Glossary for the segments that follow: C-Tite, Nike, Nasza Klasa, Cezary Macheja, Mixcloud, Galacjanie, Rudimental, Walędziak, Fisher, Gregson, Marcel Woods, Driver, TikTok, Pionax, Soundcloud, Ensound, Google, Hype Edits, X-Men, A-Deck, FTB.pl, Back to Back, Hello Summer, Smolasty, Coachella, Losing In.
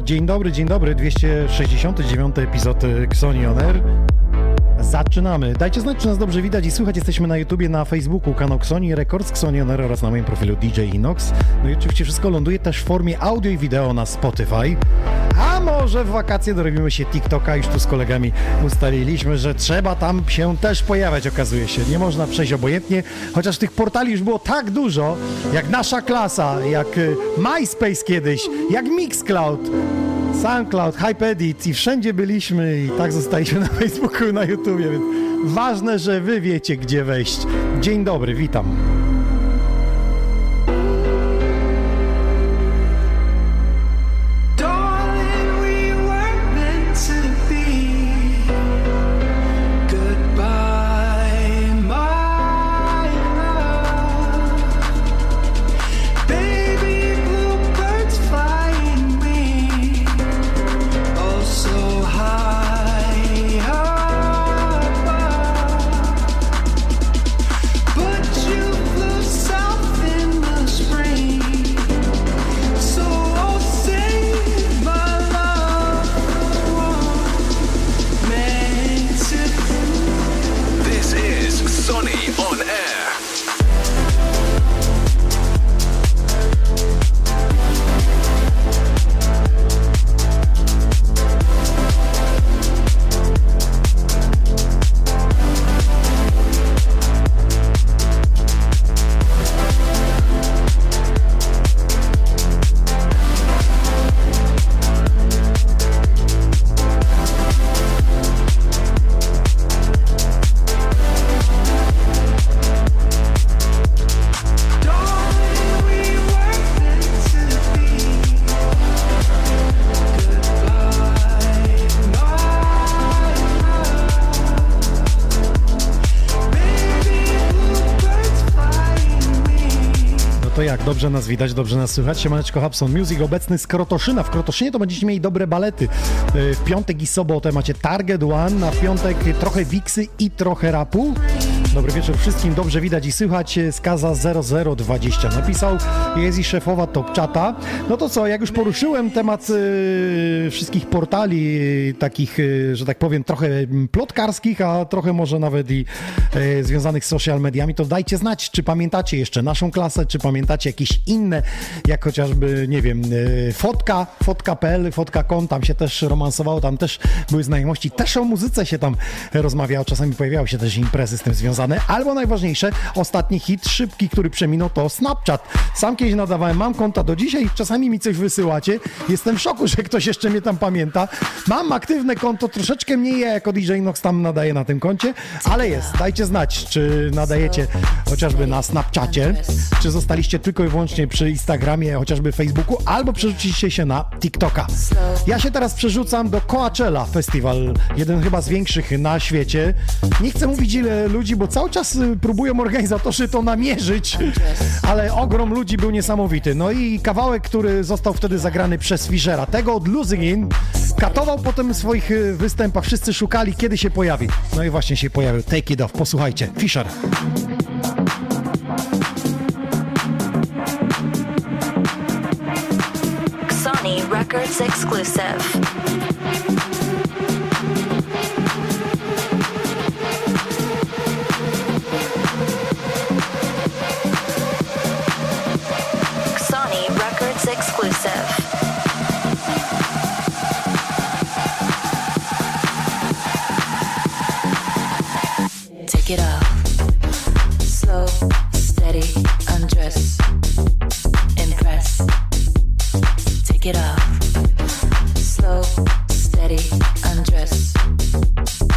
No dzień dobry, 269 epizod Xoni On Air. Zaczynamy. Dajcie znać, czy nas dobrze widać i słychać. Jesteśmy na YouTubie, na Facebooku, kanał Xoni Records, Xoni On Air oraz na moim profilu DJ Inox. No i oczywiście wszystko ląduje też w formie audio i wideo na Spotify. A może w wakacje dorobimy się TikToka, już tu z kolegami ustaliliśmy, że trzeba tam się też pojawiać, okazuje się. Nie można przejść obojętnie, chociaż tych portali już było tak dużo, jak Nasza Klasa, jak MySpace kiedyś, jak Mixcloud, Soundcloud, Hype Edits i wszędzie byliśmy i tak zostaliśmy na Facebooku i na YouTubie, więc ważne, że wy wiecie, gdzie wejść. Dzień dobry, witam. Dobrze nas widać, dobrze nas słychać. Siemaneczko, Hubson Music, obecny z Krotoszyna. W Krotoszynie to będziecie mieli dobre balety. W piątek i sobotę macie Target One, na piątek trochę wiksy i trochę rapu. Dobry wieczór wszystkim, dobrze widać i słychać. Skaza 0020 napisał, jest i szefowa Top Chata. No to co, jak już poruszyłem temat wszystkich portali takich, że tak powiem, trochę plotkarskich, a trochę może nawet i związanych z social mediami, to dajcie znać, czy pamiętacie jeszcze Naszą Klasę, czy pamiętacie jakieś inne, jak chociażby, nie wiem, fotka.pl, fotka.com, tam się też romansowało, tam też były znajomości, też o muzyce się tam rozmawiało, czasami pojawiały się też imprezy z tym związane. Albo najważniejsze, ostatni hit szybki, który przeminął, to Snapchat. Sam kiedyś nadawałem, mam konta do dzisiaj, czasami mi coś wysyłacie. Jestem w szoku, że ktoś jeszcze mnie tam pamięta. Mam aktywne konto, troszeczkę mniej, ja jako DJ Inox tam nadaję na tym koncie, ale jest. Dajcie znać, czy nadajecie chociażby na Snapchacie, czy zostaliście tylko i wyłącznie przy Instagramie, chociażby Facebooku, albo przerzuciliście się na TikToka. Ja się teraz przerzucam do Coachella Festival, jeden chyba z większych na świecie. Nie chcę mówić, ile ludzi, bo cały czas próbują organizatorzy to namierzyć, ale ogrom ludzi był niesamowity. No i kawałek, który został wtedy zagrany przez Fishera, tego od Losing In, katował potem w swoich występach. Wszyscy szukali, kiedy się pojawi. No i właśnie się pojawił. Take it off. Posłuchajcie. Fisher. Xoni Records Exclusive. Exclusive. Take it off, slow, steady, undress, impress. Take it off, slow, steady, undress,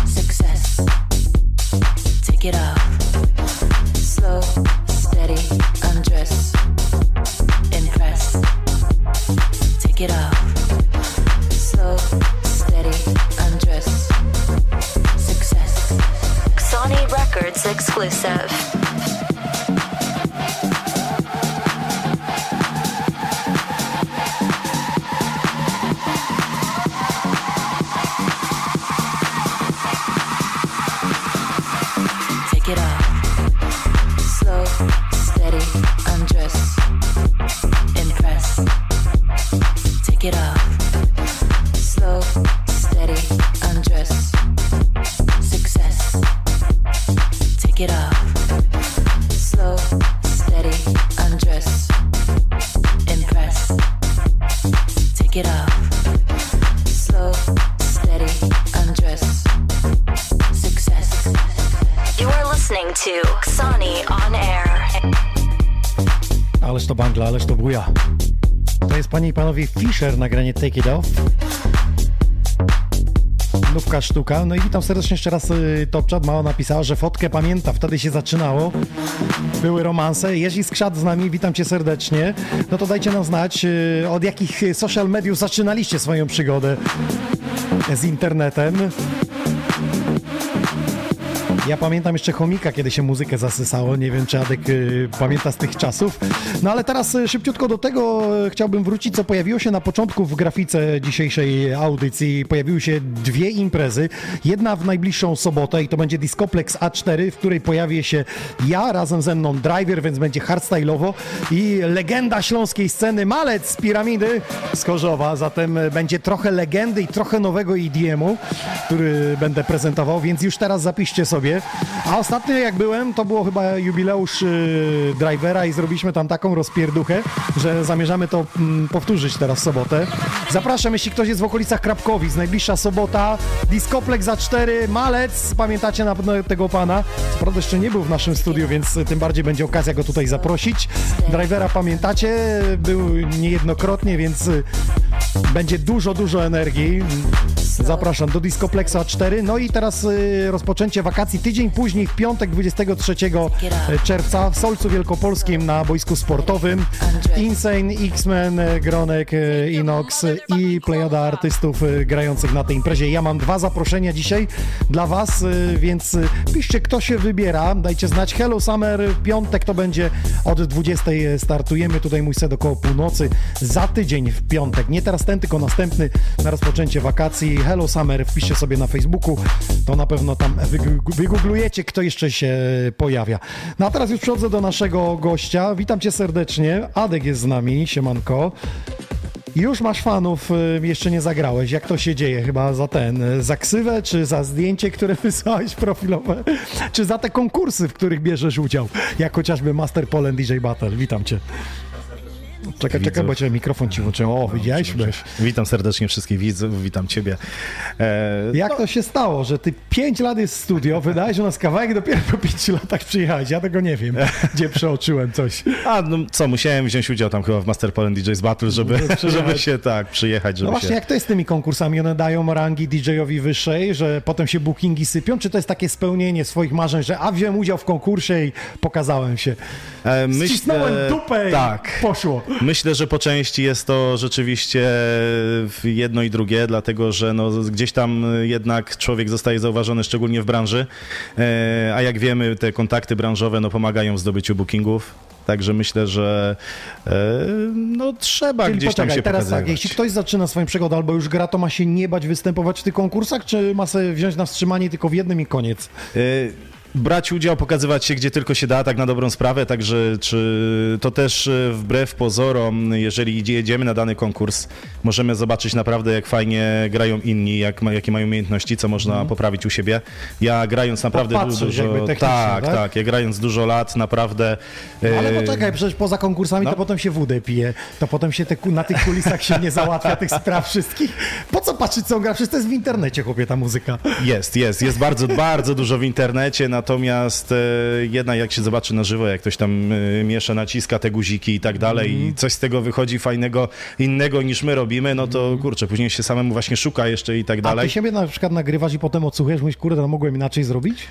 success. Take it off, slow, steady, undress, impress. Take it off, slow, steady, undress, success. Xoni Records Exclusive. Take it off, slow, steady, undress, impress. Take it off. Ależ to bangla, ależ to buja. To jest, panie i panowie, Fisher, nagranie Take it off. Nówka sztuka. No i witam serdecznie jeszcze raz Top Chat. Mała napisała, że fotkę pamięta, wtedy się zaczynało. Były romanse. Jeśli skrzat z nami, witam cię serdecznie. No to dajcie nam znać, od jakich social mediów zaczynaliście swoją przygodę z internetem. Ja pamiętam jeszcze chomika, kiedy się muzykę zasysało. Nie wiem, czy Adek pamięta z tych czasów. No ale teraz szybciutko do tego chciałbym wrócić, co pojawiło się na początku w grafice dzisiejszej audycji. Pojawiły się dwie imprezy. Jedna w najbliższą sobotę i to będzie Discoplex A4, w której pojawi się ja, razem ze mną Driver, więc będzie hardstyle'owo. I legenda śląskiej sceny, Malec z Piramidy z Chorzowa. Zatem będzie trochę legendy i trochę nowego EDM-u, który będę prezentował, więc już teraz zapiszcie sobie. A ostatnio jak byłem, to było chyba jubileusz Drivera i zrobiliśmy tam taką rozpierduchę, że zamierzamy to powtórzyć teraz w sobotę. Zapraszam, jeśli ktoś jest w okolicach Krapkowic, najbliższa sobota, Discoplex A4, Malec, pamiętacie na pewno tego pana, co prawda jeszcze nie był w naszym studiu, więc tym bardziej będzie okazja go tutaj zaprosić. Drivera pamiętacie, był niejednokrotnie, więc będzie dużo energii. Zapraszam do Discoplexa A4. No i teraz rozpoczęcie wakacji tydzień później, w piątek 23 czerwca w Solcu Wielkopolskim na boisku sportowym. Insane, X-Men, Gronek, Inox i plejada artystów grających na tej imprezie. Ja mam dwa zaproszenia dzisiaj dla was, więc piszcie, kto się wybiera. Dajcie znać. Hello Summer w piątek to będzie od 20 startujemy. Tutaj mój set około północy. Za tydzień w piątek. Nie teraz ten, tylko następny na rozpoczęcie wakacji. Hello Summer, wpiszcie sobie na Facebooku, to na pewno tam wygooglujecie, kto jeszcze się pojawia. No a teraz już przechodzę do naszego gościa. Witam cię serdecznie. Adek jest z nami, siemanko. Już masz fanów, jeszcze nie zagrałeś. Jak to się dzieje? Chyba za ksywę, czy za zdjęcie, które wysłałeś profilowe, czy za te konkursy, w których bierzesz udział, jak chociażby Master Poland DJ Battle. Witam cię. Czekaj, bo cię mikrofon ci włączył. O, widziałeś? Witam serdecznie wszystkich widzów, witam ciebie. Jak to się stało, że ty 5 lat jest w studio, wydałeś u nas kawałek, dopiero po 5 latach przyjechałeś? Ja tego nie wiem, gdzie przeoczyłem coś. A no co, musiałem wziąć udział tam chyba w Master Poland DJ's Battle, żeby się tak przyjechać. Żeby no właśnie, jak to jest z tymi konkursami? One dają rangi DJ-owi wyższej, że potem się bookingi sypią? Czy to jest takie spełnienie swoich marzeń, że wziąłem udział w konkursie i pokazałem się? Ścisnąłem dupę i tak poszło. Myślę, że po części jest to rzeczywiście jedno i drugie, dlatego że no, gdzieś tam jednak człowiek zostaje zauważony, szczególnie w branży, a jak wiemy, te kontakty branżowe no, pomagają w zdobyciu bookingów. Także myślę, że no trzeba czyli gdzieś tam się teraz pokazywać. Tak, jeśli ktoś zaczyna swoją przygodę albo już gra, to ma się nie bać występować w tych konkursach, czy ma sobie wziąć na wstrzymanie tylko w jednym i koniec? Brać udział, pokazywać się gdzie tylko się da, tak na dobrą sprawę, także czy to też wbrew pozorom, jeżeli jedziemy na dany konkurs, możemy zobaczyć naprawdę jak fajnie grają inni, jakie mają umiejętności, co można poprawić u siebie. Ja grając naprawdę dużo, tak, ja grając dużo lat, naprawdę... Ale poczekaj, przecież poza konkursami to potem się wódę pije, to potem się na tych kulisach się nie załatwia tych spraw wszystkich. Po co patrzeć, co gra? Przecież to jest w internecie, chłopie, ta muzyka. Jest bardzo dużo w internecie, natomiast jednak jak się zobaczy na żywo, jak ktoś tam miesza, naciska te guziki i tak dalej i coś z tego wychodzi fajnego, innego niż my robimy, no to kurczę, później się samemu właśnie szuka jeszcze i tak dalej. A ty siebie na przykład nagrywasz i potem odsłuchujesz, mówisz, kurde, no mogłem inaczej zrobić?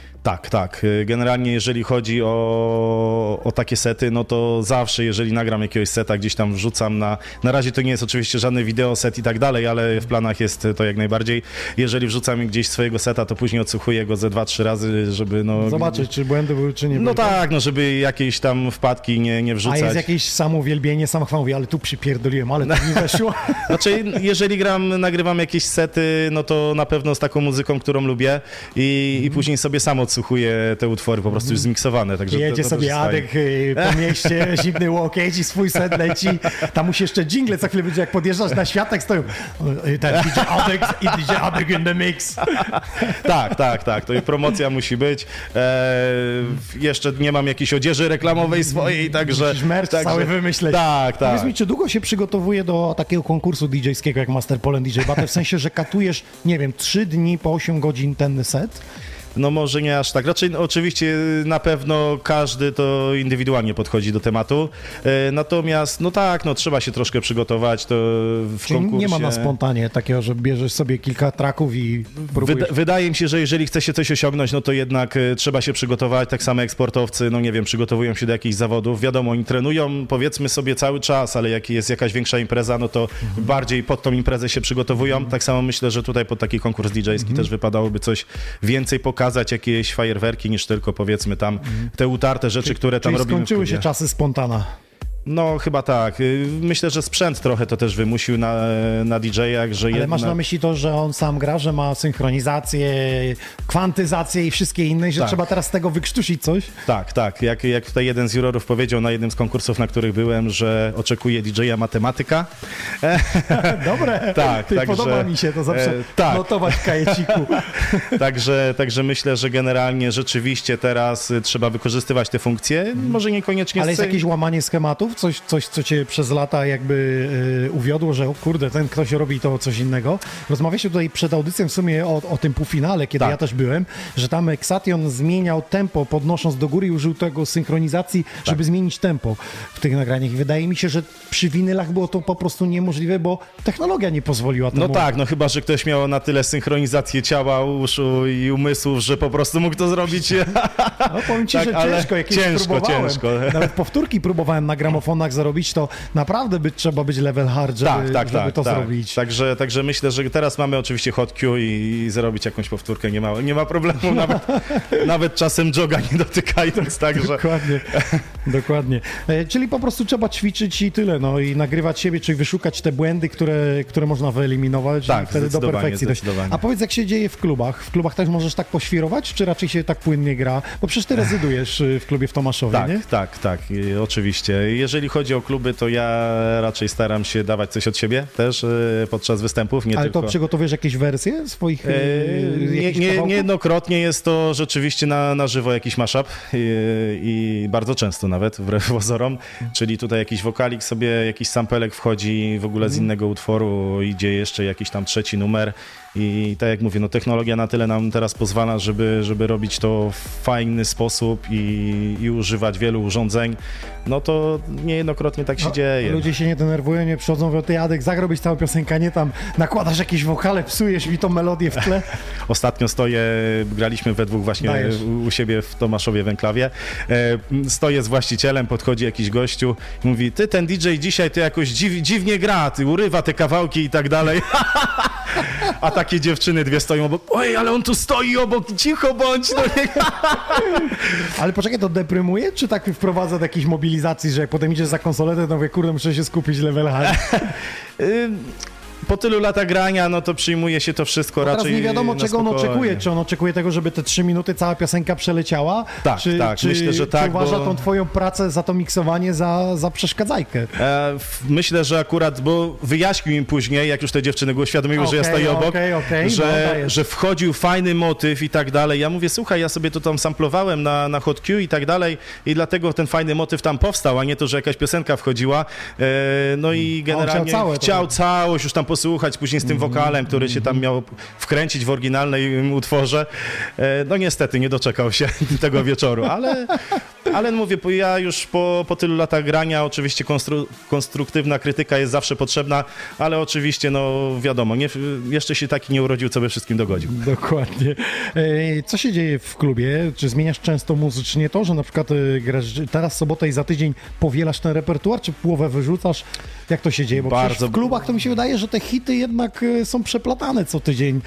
Tak. Generalnie jeżeli chodzi o takie sety, no to zawsze, jeżeli nagram jakiegoś seta, gdzieś tam wrzucam na razie to nie jest oczywiście żadny wideo set i tak dalej, ale w planach jest to jak najbardziej. Jeżeli wrzucam gdzieś swojego seta, to później odsłuchuję go ze 2-3 razy, żeby No, zobaczyć, czy błędy były, czy nie były. No tak, no żeby jakieś tam wpadki nie wrzucać. A jest jakieś samouwielbienie, samachwała, mówi, ale tu przypierdoliłem, ale tu mi weszło. Znaczy, jeżeli nagrywam jakieś sety, no to na pewno z taką muzyką, którą lubię i później sobie sam odsłuchuję te utwory, po prostu już zmiksowane. Także jedzie to sobie Adek po mieście, zimny łokieć i swój set leci. Tam musi jeszcze dżingle, co chwilę będzie, jak podjeżdżasz na światach, stoją DJ Adek in the mix. Tak, to i promocja musi być. Jeszcze nie mam jakiejś odzieży reklamowej swojej, także... Musisz merch cały wymyśleć. Tak. Powiedz mi, czy długo się przygotowuje do takiego konkursu DJ-skiego jak Master Poland DJ Battle, w sensie, że katujesz, nie wiem, 3 dni po 8 godzin ten set? No może nie aż tak. Raczej no, oczywiście na pewno każdy to indywidualnie podchodzi do tematu. Natomiast no tak, no trzeba się troszkę przygotować. To w konkursie... nie ma na spontanie takiego, że bierzesz sobie kilka tracków i próbujesz. Wydaje mi się, że jeżeli chce się coś osiągnąć, no to jednak trzeba się przygotować. Tak samo eksportowcy, no nie wiem, przygotowują się do jakichś zawodów. Wiadomo, oni trenują, powiedzmy sobie, cały czas, ale jak jest jakaś większa impreza, no to bardziej pod tą imprezę się przygotowują. Tak samo myślę, że tutaj pod taki konkurs DJ-ski też wypadałoby coś więcej pokazać, jakieś fajerwerki, niż tylko powiedzmy tam te utarte rzeczy, które tam robimy. Skończyły się czasy spontana. No chyba tak. Myślę, że sprzęt trochę to też wymusił na DJ-ach, że... Ale masz na myśli to, że on sam gra, że ma synchronizację, kwantyzację i wszystkie inne, że trzeba teraz z tego wykrztusić coś? Tak. Jak tutaj jeden z jurorów powiedział na jednym z konkursów, na których byłem, że oczekuje DJ-a matematyka. Dobre. Podoba mi się to zawsze notować w kajeciku. Także myślę, że generalnie rzeczywiście teraz trzeba wykorzystywać te funkcje. Może niekoniecznie... Ale jest jakieś łamanie schematów? Coś, co cię przez lata jakby uwiodło, że kurde, ten ktoś robi to coś innego. Rozmawialiśmy tutaj przed audycją w sumie o tym półfinale, kiedy ja też byłem, że tam Exation zmieniał tempo, podnosząc do góry i użył tego synchronizacji, żeby zmienić tempo w tych nagraniach. I wydaje mi się, że przy winylach było to po prostu niemożliwe, bo technologia nie pozwoliła temu. No tak, no chyba, że ktoś miał na tyle synchronizację ciała, uszu i umysłów, że po prostu mógł to zrobić. No powiem ci, że ciężko, jakieś próbowałem. Ciężko. Nawet powtórki próbowałem na gramofonach zarobić, to naprawdę trzeba być level hard, żeby, żeby to zrobić. Także myślę, że teraz mamy oczywiście hot cue i zrobić jakąś powtórkę nie ma problemu, nawet czasem joga nie dotykając, także... Dokładnie. Czyli po prostu trzeba ćwiczyć i tyle, no i nagrywać siebie, czyli wyszukać te błędy, które można wyeliminować, czyli wtedy do perfekcji dojść. A powiedz, jak się dzieje w klubach? W klubach też możesz tak poświrować, czy raczej się tak płynnie gra? Bo przecież ty rezydujesz w klubie w Tomaszowie, nie? Tak, oczywiście. Jeżeli chodzi o kluby, to ja raczej staram się dawać coś od siebie też podczas występów. Ale to przygotowujesz jakieś wersje swoich Niejednokrotnie jest to rzeczywiście na żywo jakiś mashup i bardzo często nawet, wbrew pozorom. Czyli tutaj jakiś wokalik sobie, jakiś sampelek wchodzi w ogóle z innego utworu, idzie jeszcze jakiś tam trzeci numer. I tak jak mówię, no technologia na tyle nam teraz pozwala, żeby robić to w fajny sposób i używać wielu urządzeń, no to niejednokrotnie tak się dzieje. Ludzie się nie denerwują, nie przychodzą, mówią, ty Jadek, zagrobisz całą piosenkę, nie tam nakładasz jakieś wokale, psujesz mi tą melodię w tle. Ostatnio graliśmy we dwóch właśnie u siebie w Tomaszowie w Enklawie, stoję z właścicielem, podchodzi jakiś gościu i mówi, ty ten DJ dzisiaj to jakoś dziwnie gra, ty urywa te kawałki i tak dalej. A takie dziewczyny dwie stoją obok. Oj, ale on tu stoi obok, cicho bądź. No nie... Ale poczekaj, to deprymuje? Czy tak wprowadza do jakiejś mobilizacji, że jak potem idziesz za konsoletę, to mówię, kurde, muszę się skupić level high. Po tylu latach grania, no to przyjmuje się to wszystko teraz raczej. Teraz nie wiadomo, czego on oczekuje. Czy on oczekuje tego, żeby te 3 minuty cała piosenka przeleciała? Tak, myślę, że tak. Czy uważa tą twoją pracę za to miksowanie, za przeszkadzajkę? Myślę, że akurat, bo wyjaśnił im później, jak już te dziewczyny go uświadomiły, że ja stoję obok, że wchodził fajny motyw i tak dalej. Ja mówię, słuchaj, ja sobie to tam samplowałem na hot cue i tak dalej i dlatego ten fajny motyw tam powstał, a nie to, że jakaś piosenka wchodziła. No i generalnie chciał całość, już tam posłuchać później z tym wokalem, który się tam miał wkręcić w oryginalnym utworze. No niestety nie doczekał się tego wieczoru, ale mówię, bo ja już po tylu latach grania oczywiście konstruktywna krytyka jest zawsze potrzebna, ale oczywiście no wiadomo, jeszcze się taki nie urodził, co by wszystkim dogodził. Dokładnie. Co się dzieje w klubie? Czy zmieniasz często muzycznie to, że na przykład grasz teraz sobotę i za tydzień powielasz ten repertuar, czy połowę wyrzucasz? Jak to się dzieje? Bo w klubach to mi się wydaje, że te hity jednak są przeplatane co tydzień.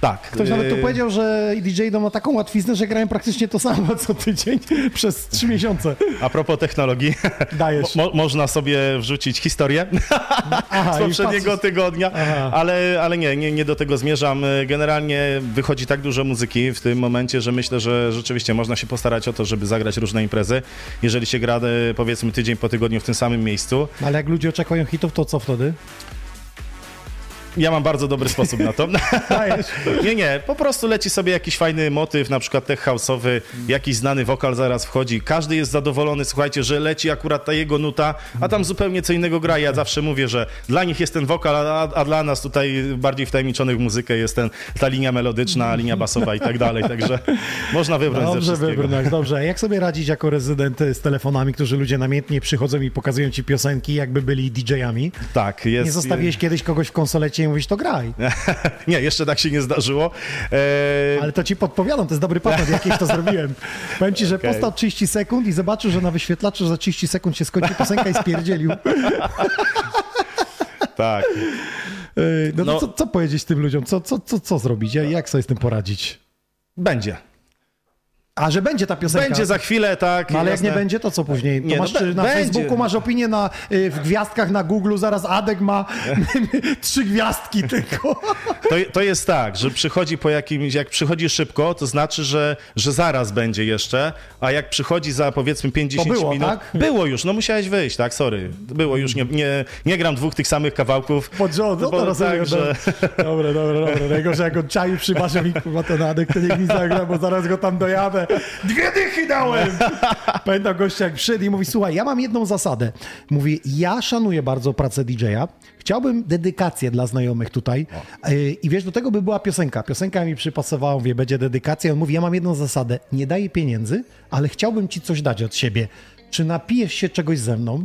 Tak, ktoś nawet tu powiedział, że DJ ma taką łatwiznę, że grają praktycznie to samo co tydzień przez 3 miesiące. A propos technologii, można sobie wrzucić historię z poprzedniego tygodnia, ale nie do tego zmierzam. Generalnie wychodzi tak dużo muzyki w tym momencie, że myślę, że rzeczywiście można się postarać o to, żeby zagrać różne imprezy, jeżeli się gra powiedzmy tydzień po tygodniu w tym samym miejscu. Ale jak ludzie oczekują hitów, to co wtedy? Ja mam bardzo dobry sposób na to. Nie, po prostu leci sobie jakiś fajny motyw, na przykład tech house'owy, jakiś znany wokal zaraz wchodzi. Każdy jest zadowolony, słuchajcie, że leci akurat ta jego nuta, a tam zupełnie co innego gra. Ja zawsze mówię, że dla nich jest ten wokal, a dla nas tutaj bardziej wtajemniczonych w muzykę jest ta linia melodyczna, linia basowa i tak dalej. Także można wybrać ze wszystkiego. Dobrze. Jak sobie radzić jako rezydent z telefonami, którzy ludzie namiętnie przychodzą i pokazują ci piosenki, jakby byli DJ-ami? Tak, jest. Nie zostawiłeś kiedyś kogoś w konsolecie i mówisz, to graj. Nie, jeszcze tak się nie zdarzyło. Ale to ci podpowiadam, to jest dobry patent, jakiś to zrobiłem. Powiem ci, że postał 30 sekund i zobaczył, że na wyświetlaczu za 30 sekund się skończy piosenka i spierdzielił. Tak. No. Co powiedzieć tym ludziom? Co zrobić? Jak sobie z tym poradzić? Będzie. A że będzie ta piosenka. Będzie za chwilę, tak. No, ale jasne. Jak nie będzie, to co później? To nie, masz, na będzie. Facebooku masz opinię w gwiazdkach na Google, zaraz Adek ma 3 gwiazdki tylko. To jest tak, że przychodzi jak przychodzi szybko, to znaczy, że zaraz będzie jeszcze, a jak przychodzi za powiedzmy 50 było, minut. Tak? Było już, no musiałeś wyjść, tak, sorry. Było już, nie gram 2 tych samych kawałków. No to rozumiem. Tak, że... Dobra. Najgorzej jak on czai przy waszym ten Adek, to niech mi zagra, bo zaraz go tam dojadę. 2 dychy dałem! Pamiętam gościa, jak przyszedł i mówi, słuchaj, ja mam jedną zasadę. Mówi, ja szanuję bardzo pracę DJ-a, chciałbym dedykację dla znajomych tutaj i wiesz, do tego by była piosenka. Piosenka mi przypasowała, mówię, będzie dedykacja. On mówi, ja mam jedną zasadę, nie daję pieniędzy, ale chciałbym ci coś dać od siebie. Czy napijesz się czegoś ze mną?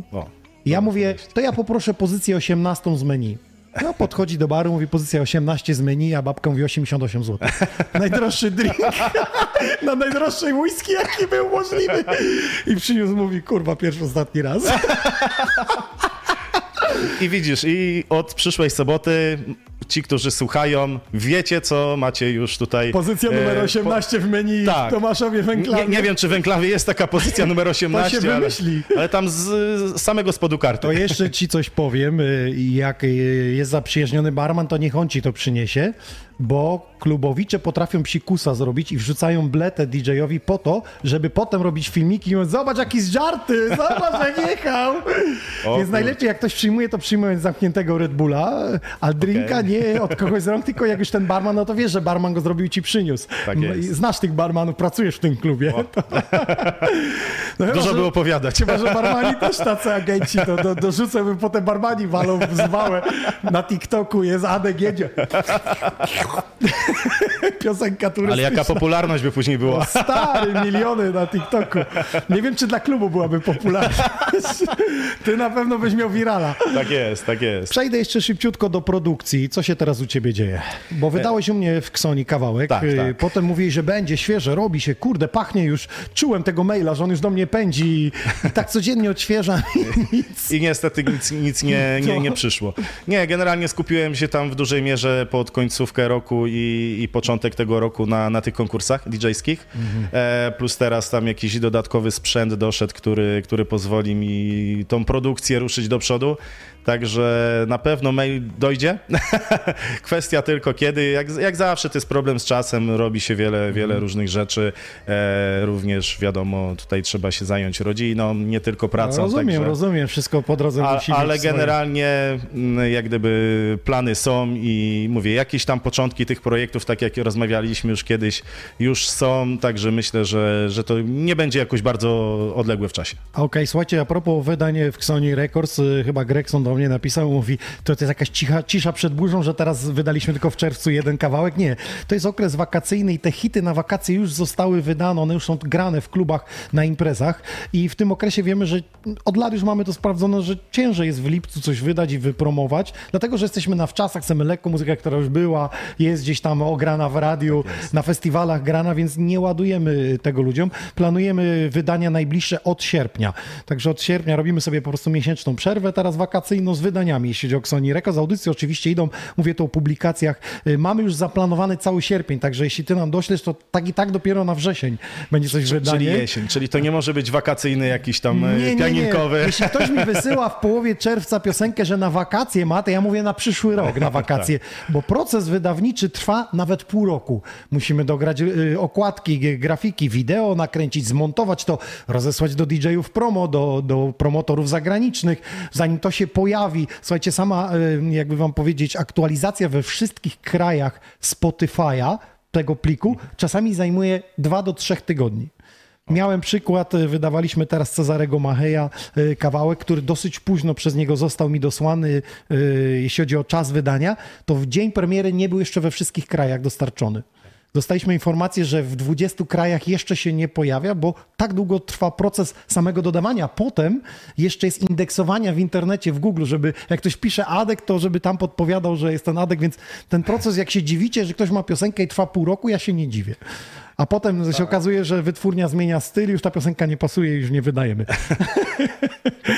Ja mówię, to ja poproszę pozycję 18 z menu. No, podchodzi do baru, mówi pozycja 18 z menu, a babka mówi 88 zł. Najdroższy drink na najdroższej whisky, jaki był możliwy. I przyniósł, mówi, kurwa, pierwszy, ostatni raz. I widzisz, i od przyszłej soboty ci, którzy słuchają, wiecie, co macie już tutaj. Pozycja numer 18 w menu, tak. Tomaszowie w Enklawie. Nie wiem, czy w Enklawie jest taka pozycja numer 18, to się wymyśli. Ale tam z samego spodu karty. To jeszcze ci coś powiem. Jak jest zaprzyjaźniony barman, to niech on ci to przyniesie, bo klubowicze potrafią psikusa zrobić i wrzucają bletę DJ-owi po to, żeby potem robić filmiki i mówią, zobacz, jaki z żarty, zobacz, jak jechał. Więc najlepiej, jak ktoś przyjmuje, to przyjmując zamkniętego Red Bulla, a drinka nie od kogoś z rąk, tylko jak już ten barman, no to wiesz, że barman go zrobił i ci przyniósł. Tak jest. Znasz tych barmanów, pracujesz w tym klubie. No dużo by opowiadać. Chyba, że barmani też tacy agenci, to dorzucę, by potem barmani walą w zwałę. Na TikToku jest Adek jedzie. Piosenka turystyczna. Ale jaka popularność by później była. No stary, miliony na TikToku. Nie wiem, czy dla klubu byłaby popularna. Ty na pewno byś miał wirala. Tak jest. Przejdę jeszcze szybciutko do produkcji. Co się teraz u ciebie dzieje? Bo wydałeś u mnie w Xoni kawałek. Tak. Potem mówiłeś, że będzie świeże, robi się, kurde, pachnie już. Czułem tego maila, że on już do mnie pędzi i tak codziennie odświeżam i nic. I niestety nic nie przyszło. Nie, generalnie skupiłem się tam w dużej mierze pod końcówkę roku i początek tego roku na tych konkursach DJ-skich. Plus teraz tam jakiś dodatkowy sprzęt doszedł, który pozwoli mi tą produkcję ruszyć do przodu. Także na pewno mail dojdzie. Kwestia tylko kiedy. Jak zawsze to jest problem z czasem, robi się wiele różnych rzeczy. Również wiadomo, tutaj trzeba się zająć rodziną, nie tylko pracą. No, rozumiem, wszystko po drodze musi ale mieć generalnie jak gdyby plany są i mówię, jakieś tam początki tych projektów, tak jak rozmawialiśmy już kiedyś, już są, także myślę, że to nie będzie jakoś bardzo odległe w czasie. Okej, słuchajcie, a propos wydanie w Xoni Records, chyba Gregson do mnie napisał, mówi, to jest jakaś cisza przed burzą, że teraz wydaliśmy tylko w czerwcu jeden kawałek. Nie, to jest okres wakacyjny i te hity na wakacje już zostały wydane, one już są grane w klubach, na imprezach i w tym okresie wiemy, że od lat już mamy to sprawdzone, że ciężej jest w lipcu coś wydać i wypromować, dlatego, że jesteśmy na wczasach, chcemy lekką muzykę, która już była, jest gdzieś tam ograna w radiu, na festiwalach grana, więc nie ładujemy tego ludziom. Planujemy wydania najbliższe od sierpnia. Także od sierpnia robimy sobie po prostu miesięczną przerwę teraz wakacyjną, z wydaniami, jeśli chodzi o Xoni Records. Audycje oczywiście idą, mówię to o publikacjach. Mamy już zaplanowany cały sierpień, także jeśli ty nam doślesz, to tak i tak dopiero na wrzesień będzie coś wydanie. Czyli jesień, czyli to nie może być wakacyjny jakiś tam pianinkowy. Nie. Jeśli ktoś mi wysyła w połowie czerwca piosenkę, że na wakacje ma, to ja mówię na przyszły rok na wakacje, bo proces wydawniczy trwa nawet pół roku. Musimy dograć okładki, grafiki, wideo nakręcić, zmontować to, rozesłać do DJ-ów promo, do promotorów zagranicznych, zanim to się pojawi. Słuchajcie, sama, jakby wam powiedzieć, aktualizacja we wszystkich krajach Spotify'a tego pliku czasami zajmuje 2 do 3 tygodni. Miałem przykład, wydawaliśmy teraz Cezarego Macheja kawałek, który dosyć późno przez niego został mi dosłany, jeśli chodzi o czas wydania, to w dzień premiery nie był jeszcze we wszystkich krajach dostarczony. Dostaliśmy informację, że w 20 krajach jeszcze się nie pojawia, bo tak długo trwa proces samego dodawania. Potem jeszcze jest indeksowania w internecie, w Google, żeby jak ktoś pisze adek, to żeby tam podpowiadał, że jest ten adek, więc ten proces, jak się dziwicie, że ktoś ma piosenkę i trwa pół roku, ja się nie dziwię. A potem się okazuje, że wytwórnia zmienia styl, już ta piosenka nie pasuje i już nie wydajemy.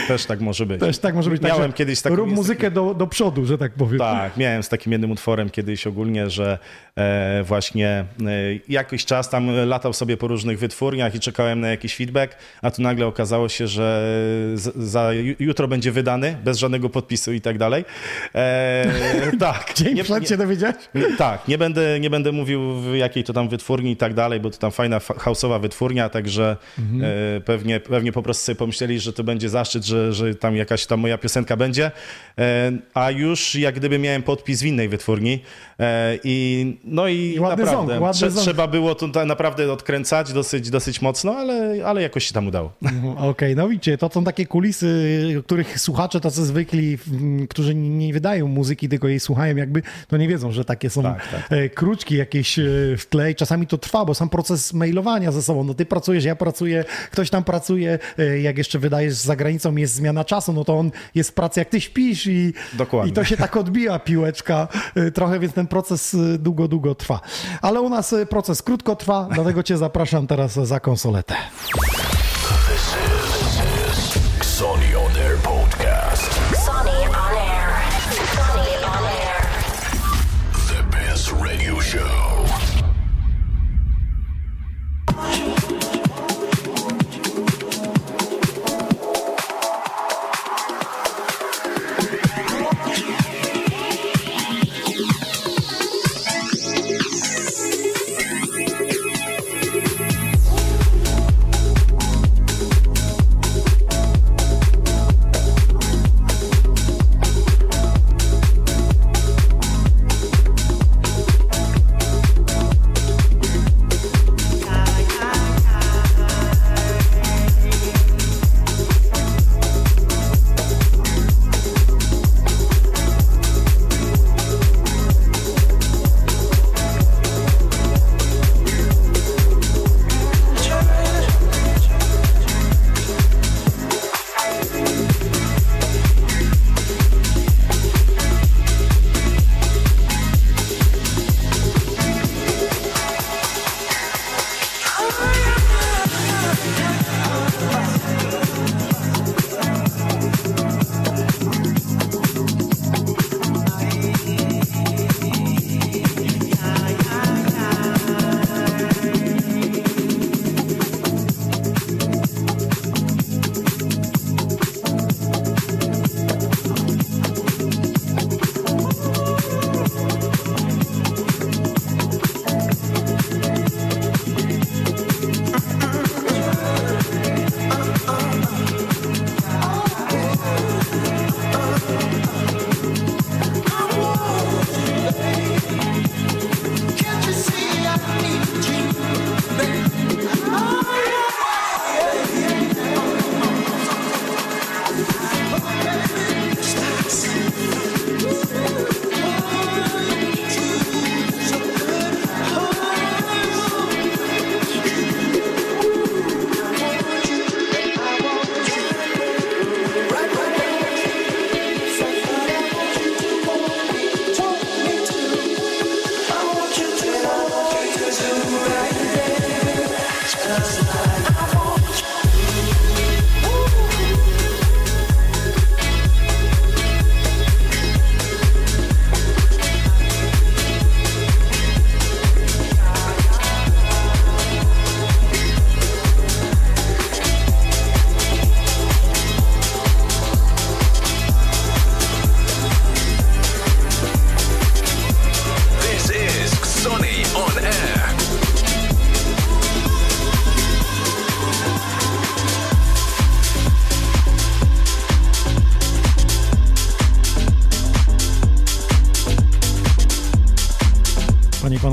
Też tak może być. Też tak może być. Miałem tak, kiedyś taką... Rób muzykę do przodu, że tak powiem. Tak, miałem z takim jednym utworem kiedyś ogólnie, że właśnie jakiś czas tam latał sobie po różnych wytwórniach i czekałem na jakiś feedback, a tu nagle okazało się, że jutro będzie wydany, bez żadnego podpisu i tak dalej. Tak. Dzień przed się dowiedziałeś? Tak, nie będę mówił w jakiej to tam wytwórni i tak dalej, bo to tam fajna house'owa wytwórnia, także pewnie po prostu sobie pomyśleli, że to będzie zaszczyt, że tam jakaś tam moja piosenka będzie, a już jak gdyby miałem podpis w innej wytwórni i no i naprawdę trzeba było to naprawdę odkręcać dosyć mocno, ale jakoś się tam udało. Okej, no widzicie, to są takie kulisy, których słuchacze tacy zwykli, którzy nie wydają muzyki, tylko jej słuchają jakby, to nie wiedzą, że takie są tak. Kruczki jakieś w tle i czasami to trwa, bo sam proces mailowania ze sobą, no ty pracujesz, ja pracuję, ktoś tam pracuje, jak jeszcze wydajesz za granicą, jest zmiana czasu, no to on jest w pracy, jak ty śpisz i to się tak odbija piłeczka trochę, więc ten proces długo trwa. Ale u nas proces krótko trwa, dlatego cię zapraszam teraz za konsoletę.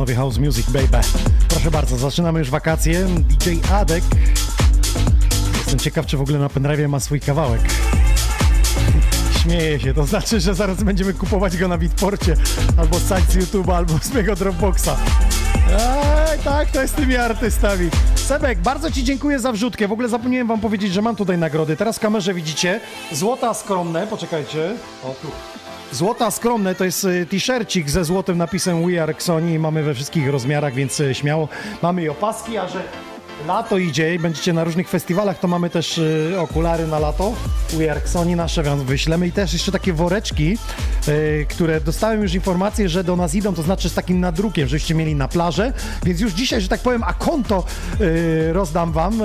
panowie, house music, baby. Proszę bardzo, zaczynamy już wakacje. DJ Adek. Jestem ciekaw, czy w ogóle na pendrive ma swój kawałek. Śmieję się, to znaczy, że zaraz będziemy kupować go na Beatporcie, albo site z YouTube'a, albo z mojego Dropboxa. Tak, to jest z tymi artystami. Sebek, bardzo Ci dziękuję za wrzutkę. W ogóle zapomniałem Wam powiedzieć, że mam tutaj nagrody. Teraz w kamerze widzicie złota skromne, poczekajcie. O, tu. Złota skromne to jest t-shircik ze złotym napisem We Are Xoni. Mamy we wszystkich rozmiarach, więc śmiało. Mamy i opaski, a że lato idzie i będziecie na różnych festiwalach, to mamy też okulary na lato. We Are Xoni nasze wam wyślemy i też jeszcze takie woreczki, które dostałem już informację, że do nas idą, to znaczy z takim nadrukiem, żeście mieli na plażę, więc już dzisiaj, że tak powiem, a konto rozdam wam,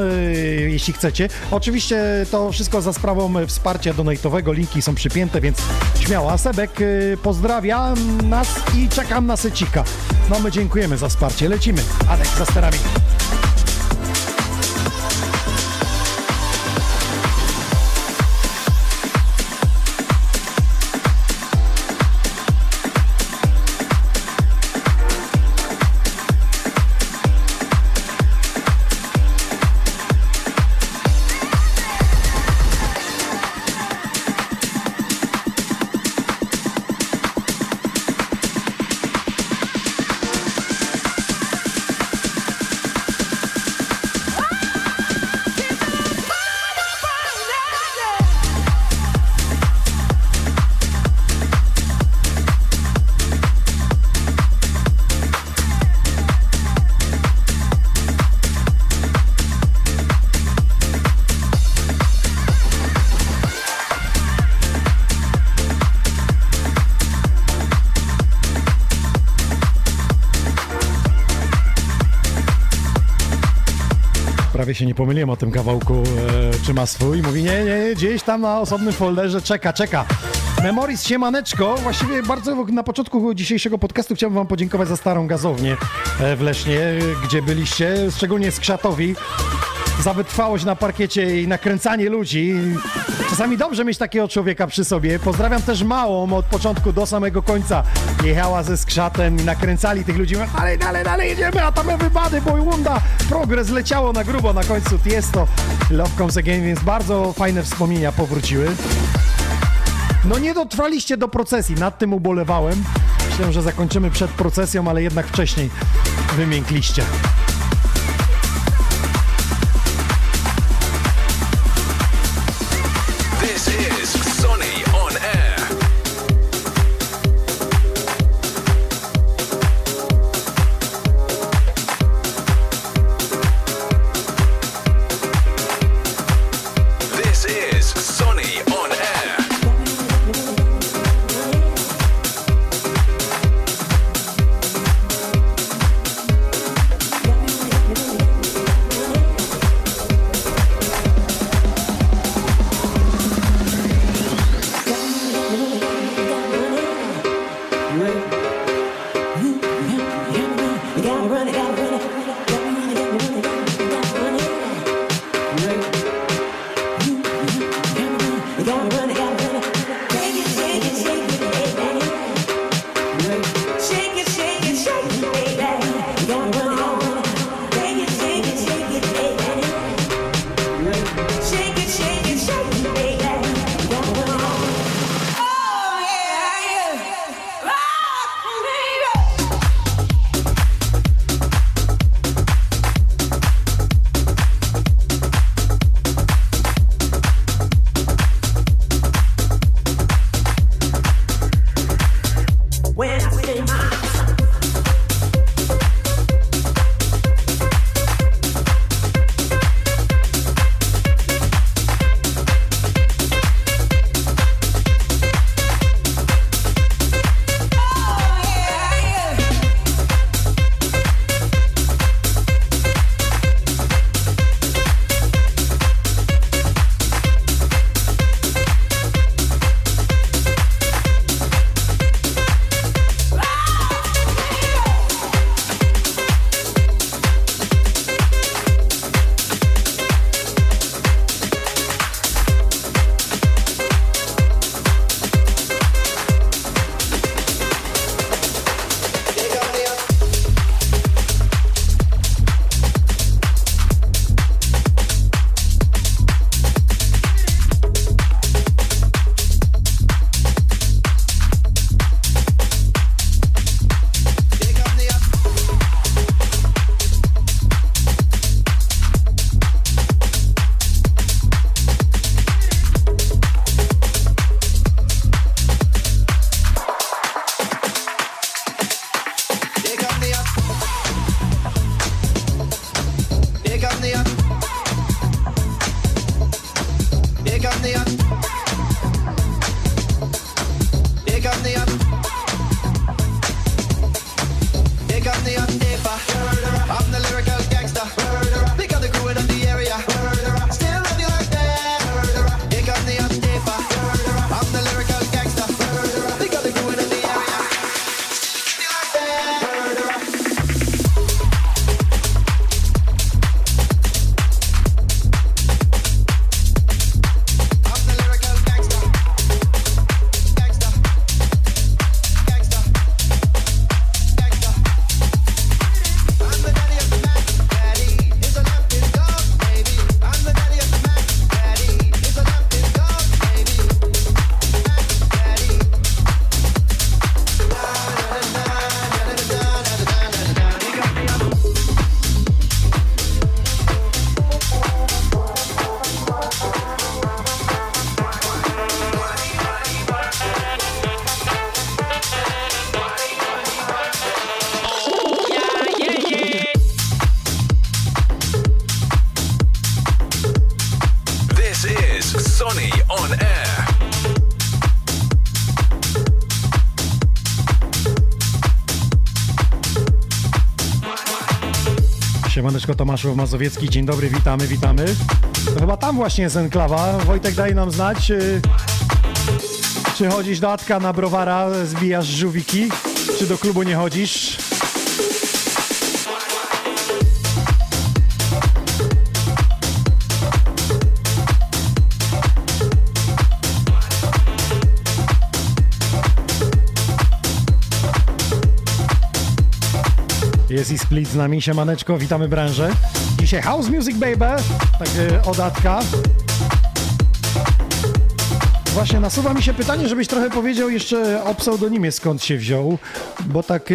jeśli chcecie. Oczywiście to wszystko za sprawą wsparcia donate'owego, linki są przypięte, więc śmiało. A Sebek pozdrawia nas i czekam na secika. No my dziękujemy za wsparcie, lecimy. Adek za sterami. Prawie się nie pomyliłem o tym kawałku, czy ma swój. Mówi, nie, gdzieś tam na osobnym folderze czeka. Memories, siemaneczko. Właściwie bardzo na początku dzisiejszego podcastu chciałbym wam podziękować za starą gazownię w Lesznie, gdzie byliście, szczególnie Skrzatowi. Za wytrwałość na parkiecie i nakręcanie ludzi. Czasami dobrze mieć takiego człowieka przy sobie. Pozdrawiam też Małą od początku do samego końca. Jechała ze Skrzatem i nakręcali tych ludzi. Dalej jedziemy, a tam wybady, bo Łunda. Progres leciało na grubo, na końcu Tiesto, Love Comes Again, więc bardzo fajne wspomnienia powróciły. No nie dotrwaliście do procesji, nad tym ubolewałem. Myślę, że zakończymy przed procesją, ale jednak wcześniej wymiękliście. Siemaneczko, Tomaszów Mazowiecki, dzień dobry, witamy, witamy. To chyba tam właśnie jest Enklawa. Wojtek, daj nam znać, czy chodzisz do Atka na browara, zbijasz żółwiki, czy do klubu nie chodzisz? Jest i Split z nami, siemaneczko, witamy branżę. Dzisiaj House Music Baby, tak od Atka. Właśnie nasuwa mi się pytanie, żebyś trochę powiedział jeszcze o pseudonimie, skąd się wziął, bo tak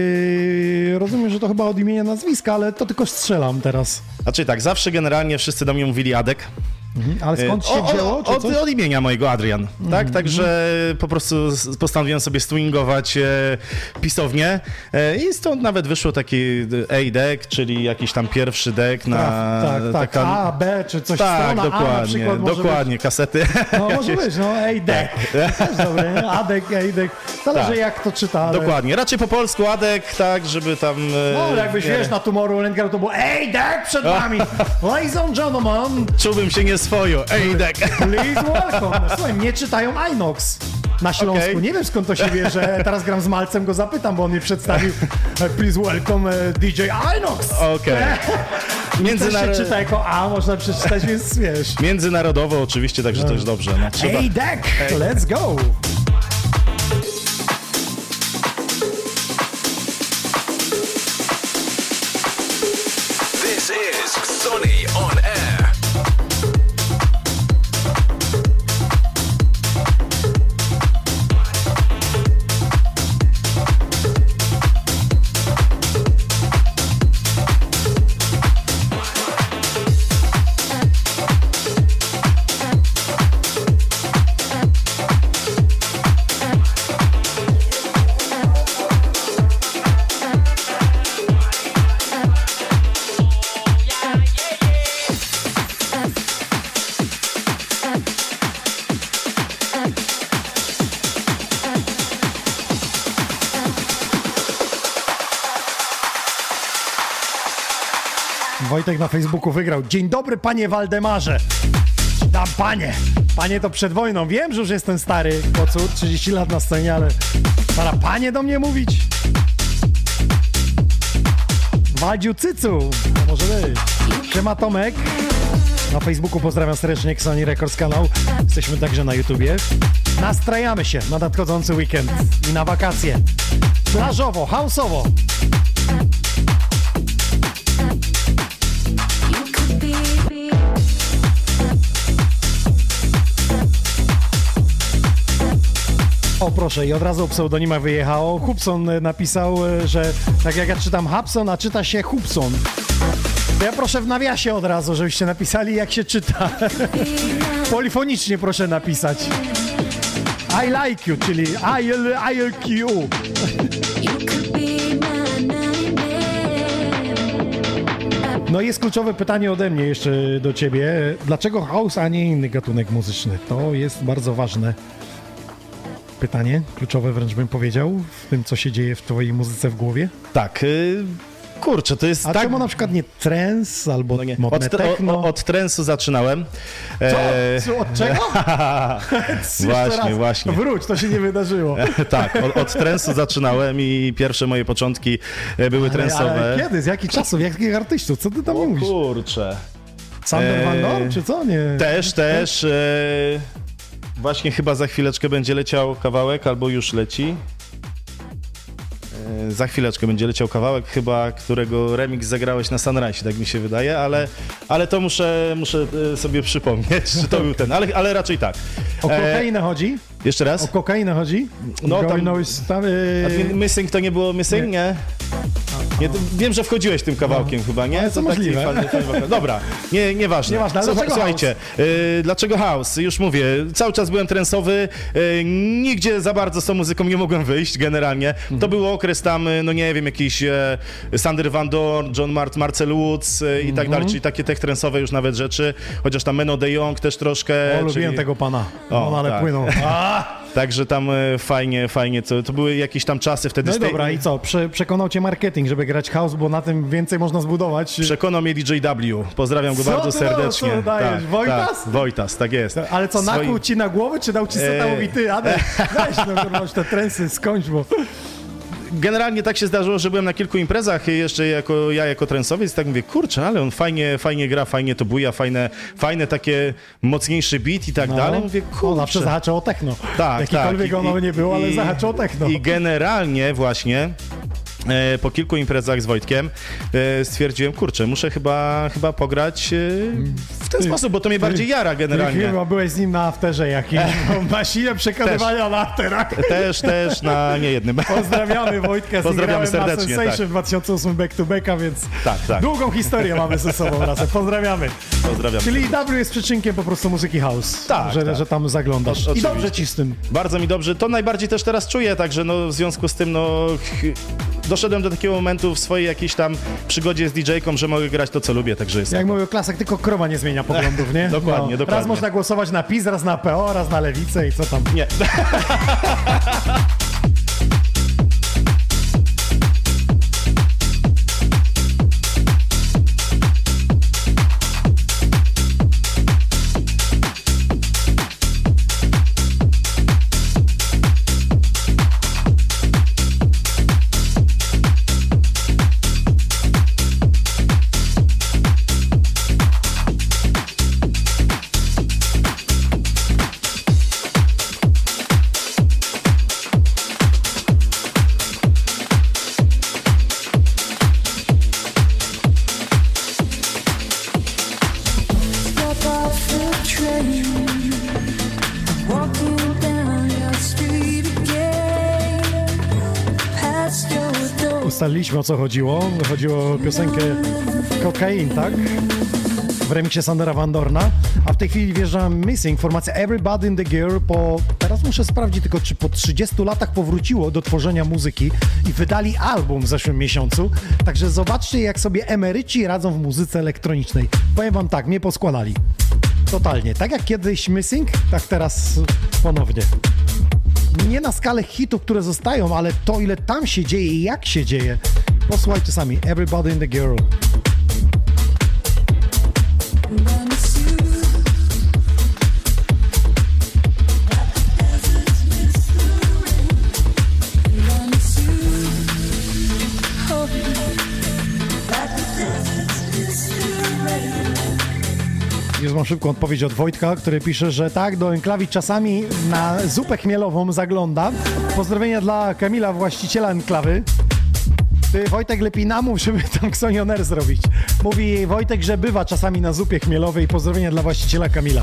rozumiem, że to chyba od imienia, nazwiska, ale to tylko strzelam teraz. Znaczy tak, zawsze generalnie wszyscy do mnie mówili Adek. Mhm, ale skąd się wzięło? Czy od imienia mojego Adrian, tak? Mhm. Także po prostu postanowiłem sobie stwingować pisownię i stąd nawet wyszło taki A-deck, czyli jakiś tam pierwszy deck na... Tak, taka... A, B czy coś, tak, strona dokładnie, A na przykład dokładnie, być... kasety. No może być, no A-deck, tak. Też dobre, Adek, A-deck, zależy tak, jak to czyta. Ale... Dokładnie, raczej po polsku Adek, tak, żeby tam... No jakbyś wiesz, na Tomorrowland to było A-deck przed wami, ladies and gentlemen. Czułbym się nie swoją. Ej, Dek. Please welcome. No, słuchaj, mnie czytają Inox na Śląsku. Okay. Nie wiem, skąd to się bierze. Teraz gram z Malcem, go zapytam, bo on mnie przedstawił. Please welcome DJ Inox. Okej. Okay. Międzynarodowo się czyta jako A, można przeczytać, więc wiesz. Międzynarodowo oczywiście, także to już dobrze. No, trzeba... Ej, Dek, let's go. This is Xoni On Air. Wojtek na Facebooku wygrał. Dzień dobry, panie Waldemarze. Dam panie. Panie to przed wojną. Wiem, że już jestem stary. Po co? 30 lat na scenie, ale... Para panie do mnie mówić? Waldziu Cycu. No może być. Siema Tomek. Na Facebooku pozdrawiam serdecznie, Sony Records kanał. Jesteśmy także na YouTubie. Nastrajamy się na nadchodzący weekend i na wakacje. Plażowo, house'owo. O proszę, i od razu o pseudonimach wyjechało. Hubson napisał, że tak jak ja czytam Hubson, a czyta się Hubson. To ja proszę w nawiasie od razu, żebyście napisali jak się czyta. Polifonicznie proszę napisać. I like you, czyli I like you. No i jest kluczowe pytanie ode mnie jeszcze do ciebie. Dlaczego house, a nie inny gatunek muzyczny? To jest bardzo ważne pytanie, kluczowe wręcz bym powiedział, w tym, co się dzieje w twojej muzyce w głowie? Tak, kurczę, to jest... A tak... czemu na przykład nie trance albo no nie. Modne techno? Od trance'u zaczynałem. Co? Od czego? Właśnie. Wróć, to się nie wydarzyło. Tak, od trance'u zaczynałem i pierwsze moje początki były trance'owe. Kiedy? Z jakich czasów? Jakich artystów? Co ty tam mówisz? Kurczę. Sander Van Dorn, czy co? Nie. Też... Właśnie chyba za chwileczkę będzie leciał kawałek, albo już leci. Za chwileczkę będzie leciał kawałek chyba, którego remix zagrałeś na Sunrise, tak mi się wydaje, ale to muszę sobie przypomnieć, czy to był ten, ale raczej tak. O kokainę chodzi? Jeszcze raz? O kokainę chodzi? No tam... Missing to nie było Missing, nie? Nie, wiem, że wchodziłeś tym kawałkiem chyba, nie? To możliwe. Fajny. Dobra, nieważne. Nieważne, słuchajcie, dlaczego house? Już mówię, cały czas byłem trance'owy, nigdzie za bardzo z tą muzyką nie mogłem wyjść generalnie. Mhm. To był okres tam, no nie wiem, jakiś Sander Van Dorn, John Marcel Woods i tak dalej, czyli takie tech trance'owe już nawet rzeczy, chociaż tam Menno de Jong też troszkę. O, czyli... lubiłem tego pana, on ale płynął. Także tam fajnie, to były jakieś tam czasy wtedy. No i dobra, i co? Przekonał cię marketing, żeby grać house, bo na tym więcej można zbudować. Przekonał mnie DJ W. Pozdrawiam go bardzo serdecznie. Co dajesz? Wojtas? Tak, Wojtas, tak jest. Ale co, nakłuł ci na głowę, czy dał ci ty, Adam, weź no, masz te trensy, skończ, bo... Generalnie tak się zdarzyło, że byłem na kilku imprezach jeszcze jako trensowiec, tak mówię, kurczę, ale on fajnie gra, fajnie to buja, fajne takie mocniejszy beat i tak dalej. Mówię, kurczę. Zawsze zahaczał o techno. Tak, jakikolwiek ono nie było, ale zahaczał o techno. I generalnie właśnie po kilku imprezach z Wojtkiem stwierdziłem, kurczę, muszę chyba pograć w ten sposób, bo to mnie bardziej jara generalnie. Chyba byłeś z nim na afterze jakimś, na sile przekonywania na afterach. Też na niejednym. Pozdrawiamy Wojtka, pozdrawiamy serdecznie, na Sensation w 2008 back to backa, więc tak. Długą historię mamy ze sobą razem. Pozdrawiamy. Czyli W jest przyczynkiem po prostu muzyki house, że tam zaglądasz. I dobrze ci z tym. Bardzo mi dobrze, to najbardziej też teraz czuję, także no, w związku z tym no... Doszedłem do takiego momentu w swojej jakiejś tam przygodzie z DJ-ką, że mogę grać to, co lubię, także jest. Jak mówił klasyk, tylko krowa nie zmienia poglądów, nie? Dokładnie. Raz można głosować na PiS, raz na PO, raz na Lewicę i co tam? Nie. Ustaliliśmy, o co chodziło. Chodziło o piosenkę Cocaine, tak? W remiksie Sandera Van Dorna. A w tej chwili wjeżdża Missing, formacja Everybody in the Gear. Teraz muszę sprawdzić tylko, czy po 30 latach powróciło do tworzenia muzyki i wydali album w zeszłym miesiącu. Także zobaczcie, jak sobie emeryci radzą w muzyce elektronicznej. Powiem wam tak, mnie poskładali. Totalnie. Tak jak kiedyś Missing, tak teraz ponownie. Nie na skalę hitów, które zostają, ale to, ile tam się dzieje i jak się dzieje. Posłuchajcie sami. Everybody in the Girl. Już mam szybką odpowiedź od Wojtka, który pisze, że tak, do Enklawi czasami na zupę chmielową zagląda. Pozdrowienia dla Kamila, właściciela Enklawy. Ty, Wojtek, lepiej namów, żeby tam Xoni On Air zrobić. Mówi Wojtek, że bywa czasami na zupie chmielowej. Pozdrowienia dla właściciela Kamila.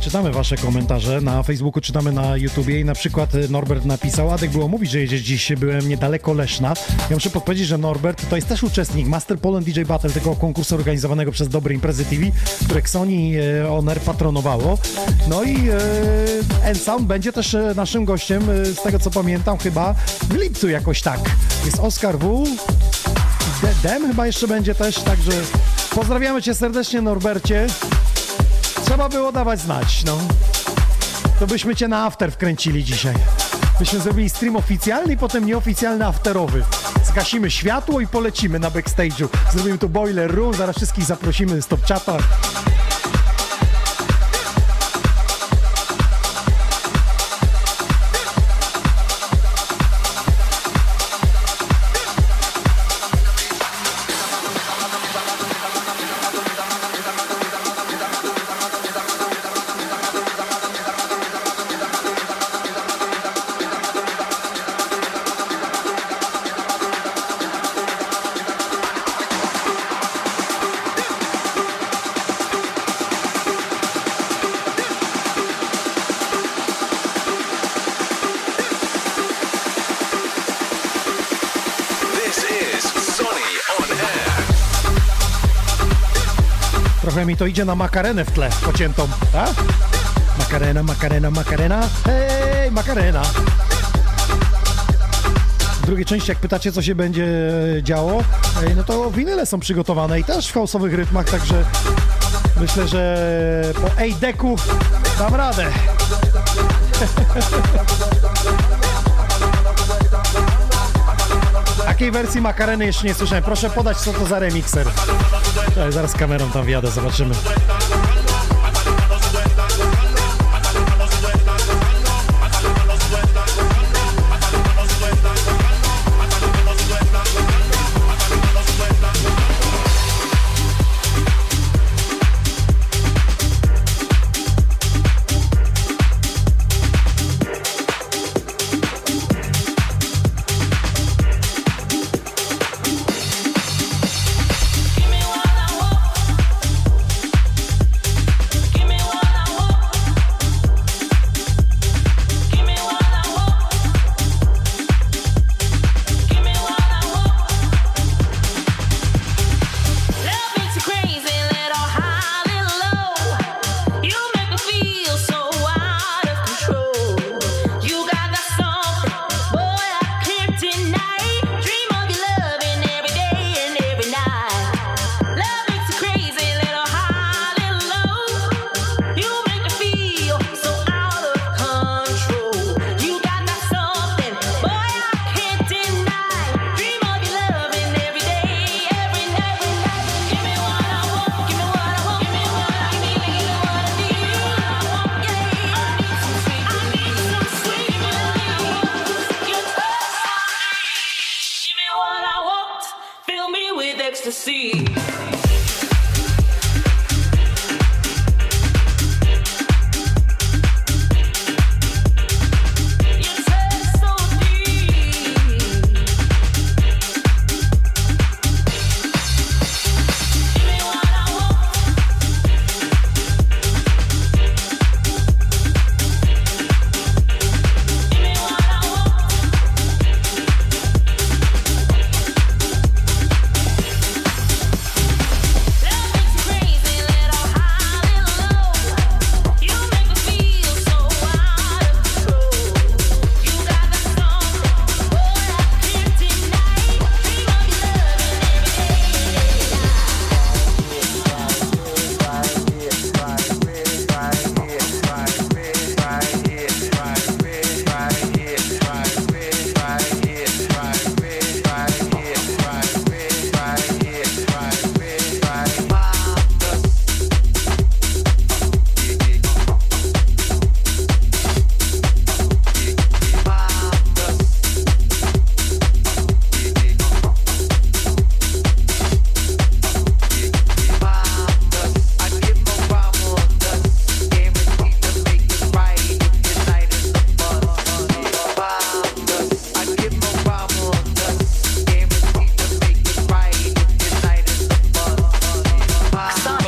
Czytamy wasze komentarze na Facebooku, czytamy na YouTubie i na przykład Norbert napisał: Adek, było mówić, że jedziesz dziś, byłem niedaleko Leszna. Ja muszę podpowiedzieć, że Norbert to jest też uczestnik Master Poland DJ Battle, tego konkursu organizowanego przez Dobre Imprezy TV, które Xoni On Air patronowało. No i Ensound będzie też naszym gościem, z tego co pamiętam, chyba w lipcu jakoś tak. Jest Oskar W, Dem chyba jeszcze będzie też, także pozdrawiamy cię serdecznie, Norbercie. Trzeba było dawać znać, no. To byśmy cię na after wkręcili dzisiaj. Byśmy zrobili stream oficjalny i potem nieoficjalny afterowy. Zgasimy światło i polecimy na backstage'u. Zrobimy tu boiler room, zaraz wszystkich zaprosimy z Top Chata. Mi to idzie na makarenę w tle pociętą, tak? Makarena. Hej, makarena! W drugiej części, jak pytacie, co się będzie działo, no to winyle są przygotowane i też w chaosowych rytmach, także myślę, że po Ejdeku dam radę. Takiej wersji makareny jeszcze nie słyszałem. Proszę podać, co to za remikser. Ale zaraz kamerą tam wjadę, zobaczymy.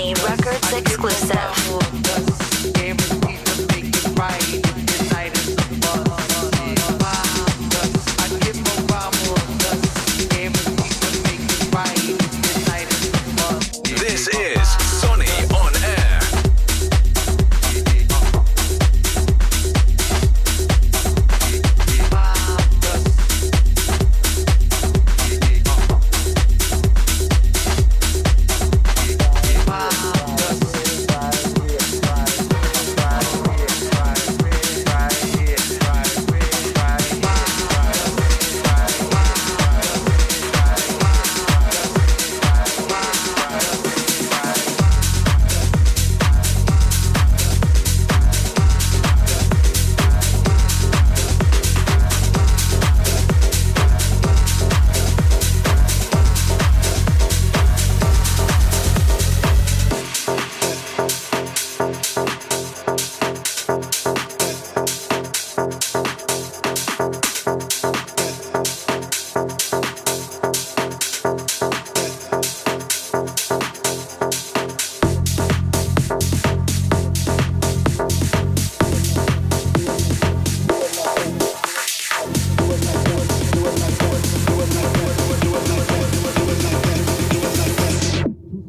Sony Records exclusive.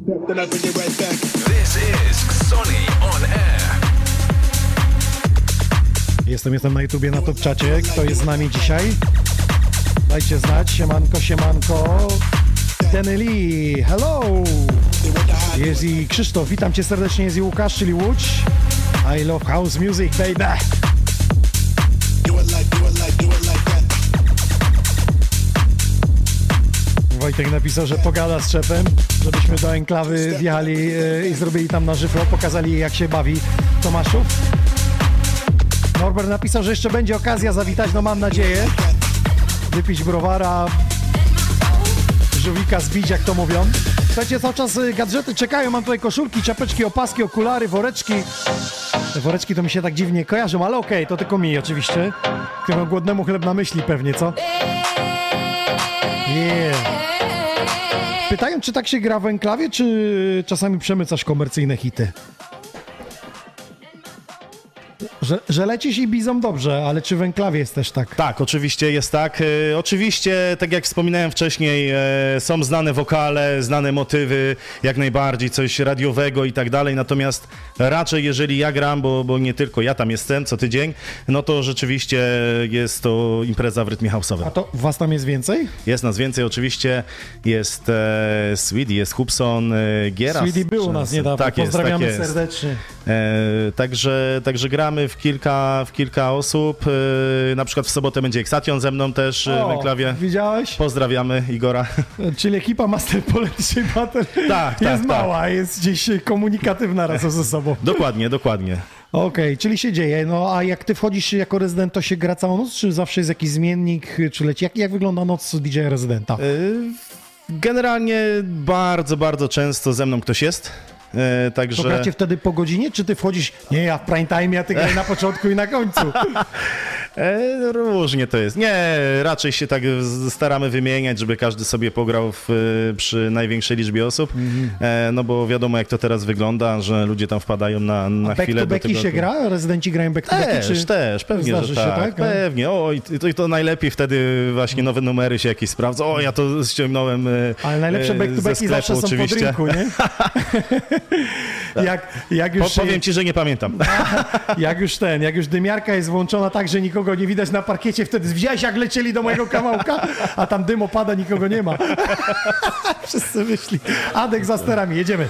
Then I'll bring it right back. This is Xoni On Air. Jestem na YouTubie, na Top Czacie. Kto jest z nami dzisiaj? Dajcie znać. Siemanko, siemanko. Deneli, hello! Jest i Krzysztof, witam cię serdecznie. Jest i Łukasz, czyli Łódź. I love house music, baby! Wojtek napisał, że pogada z szefem, żebyśmy do Enklawy wjechali i zrobili tam na żywo, pokazali jak się bawi Tomaszów. Norbert napisał, że jeszcze będzie okazja zawitać, no mam nadzieję, wypić browara, żółwika zbić, jak to mówią. Słuchajcie, cały czas gadżety czekają, mam tutaj koszulki, czapeczki, opaski, okulary, woreczki. Te woreczki to mi się tak dziwnie kojarzą, ale okej, to tylko mi oczywiście, któremu głodnemu chleb na myśli pewnie, co? Pytają, czy tak się gra w Enklawie, czy czasami przemycasz komercyjne hity? Że lecisz i bizą dobrze, ale czy w Enklawie jest też tak? Tak, oczywiście jest tak. Oczywiście, tak jak wspominałem wcześniej, są znane wokale, znane motywy, jak najbardziej, coś radiowego i tak dalej, natomiast raczej jeżeli ja gram, bo nie tylko ja tam jestem co tydzień, no to rzeczywiście jest to impreza w rytmie house'owym. A to was tam jest więcej? Jest nas więcej, oczywiście. Jest Sweetie, jest Hubson, Giera. Sweetie był u nas niedawno, tak jest, pozdrawiamy tak jest. Serdecznie. Także gramy w kilka osób, na przykład w sobotę będzie Exation ze mną też w Enklawie. Widziałeś? Pozdrawiamy Igora. Czyli ekipa Master Poland DJ Battle jest mała, jest gdzieś komunikatywna razem ze sobą. Dokładnie. Okej, czyli się dzieje. No a jak ty wchodzisz jako rezydent, to się gra całą noc, czy zawsze jest jakiś zmiennik, czy leci? Jak wygląda noc DJ-a rezydenta? Generalnie bardzo, bardzo często ze mną ktoś jest. Także... To gracie wtedy po godzinie, czy ty wchodzisz, nie, ja w prime time, a ty graj na początku i na końcu? Różnie to jest. Nie, raczej się tak staramy wymieniać, żeby każdy sobie pograł przy największej liczbie osób, no bo wiadomo jak to teraz wygląda, że ludzie tam wpadają na chwilę do tego. A back to backi się gra? Rezydenci grają back to backi? Też, pewnie, że tak. Pewnie, to najlepiej wtedy właśnie nowe numery się jakieś sprawdzą. Ja to ściągnąłem. Ale najlepsze back to backi zawsze są po drinku, nie? Jak już powiem ci, że nie pamiętam. Jak już dymiarka jest włączona tak, że nikogo nie widać na parkiecie, wtedy widziałeś jak lecieli do mojego kawałka, a tam dym opada, nikogo nie ma. Wszyscy wyszli. Adek za sterami, jedziemy.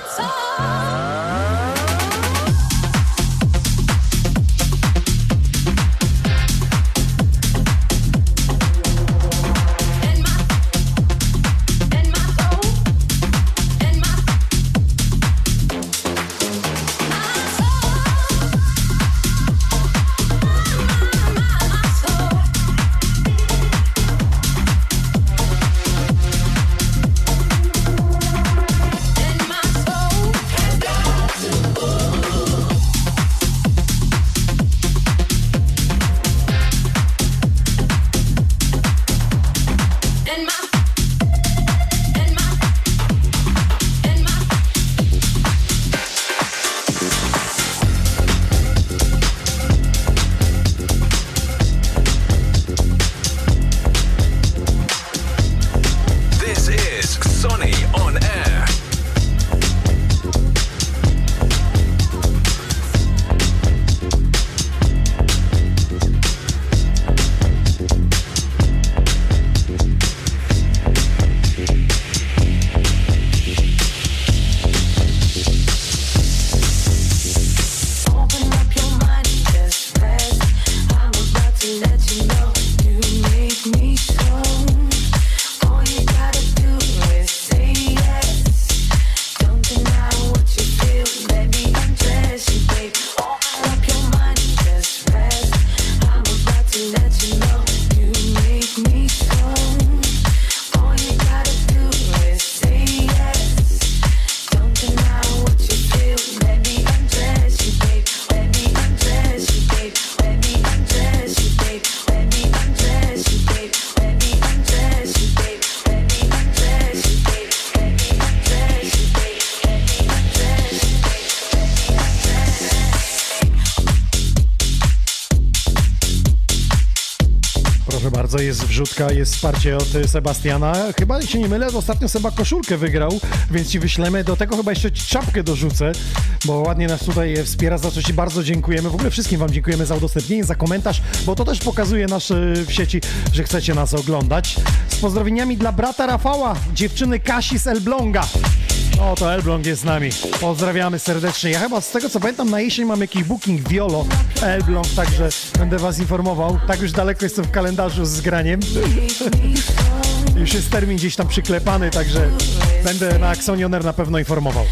bardzo, jest wrzutka, jest wsparcie od Sebastiana. Chyba się nie mylę, ostatnio Seba koszulkę wygrał, więc ci wyślemy. Do tego chyba jeszcze czapkę dorzucę, bo ładnie nas tutaj wspiera, za co ci bardzo dziękujemy. W ogóle wszystkim wam dziękujemy za udostępnienie, za komentarz, bo to też pokazuje nas w sieci, że chcecie nas oglądać. Z pozdrowieniami dla brata Rafała, dziewczyny Kasi z Elbląga. O, to Elbląg jest z nami. Pozdrawiamy serdecznie. Ja chyba z tego, co pamiętam, na jesień mam jakiś booking Violo Elbląg, także będę was informował. Tak już daleko jestem w kalendarzu z graniem. Już jest termin gdzieś tam przyklepany, także będę na Xoni On Air na pewno informował.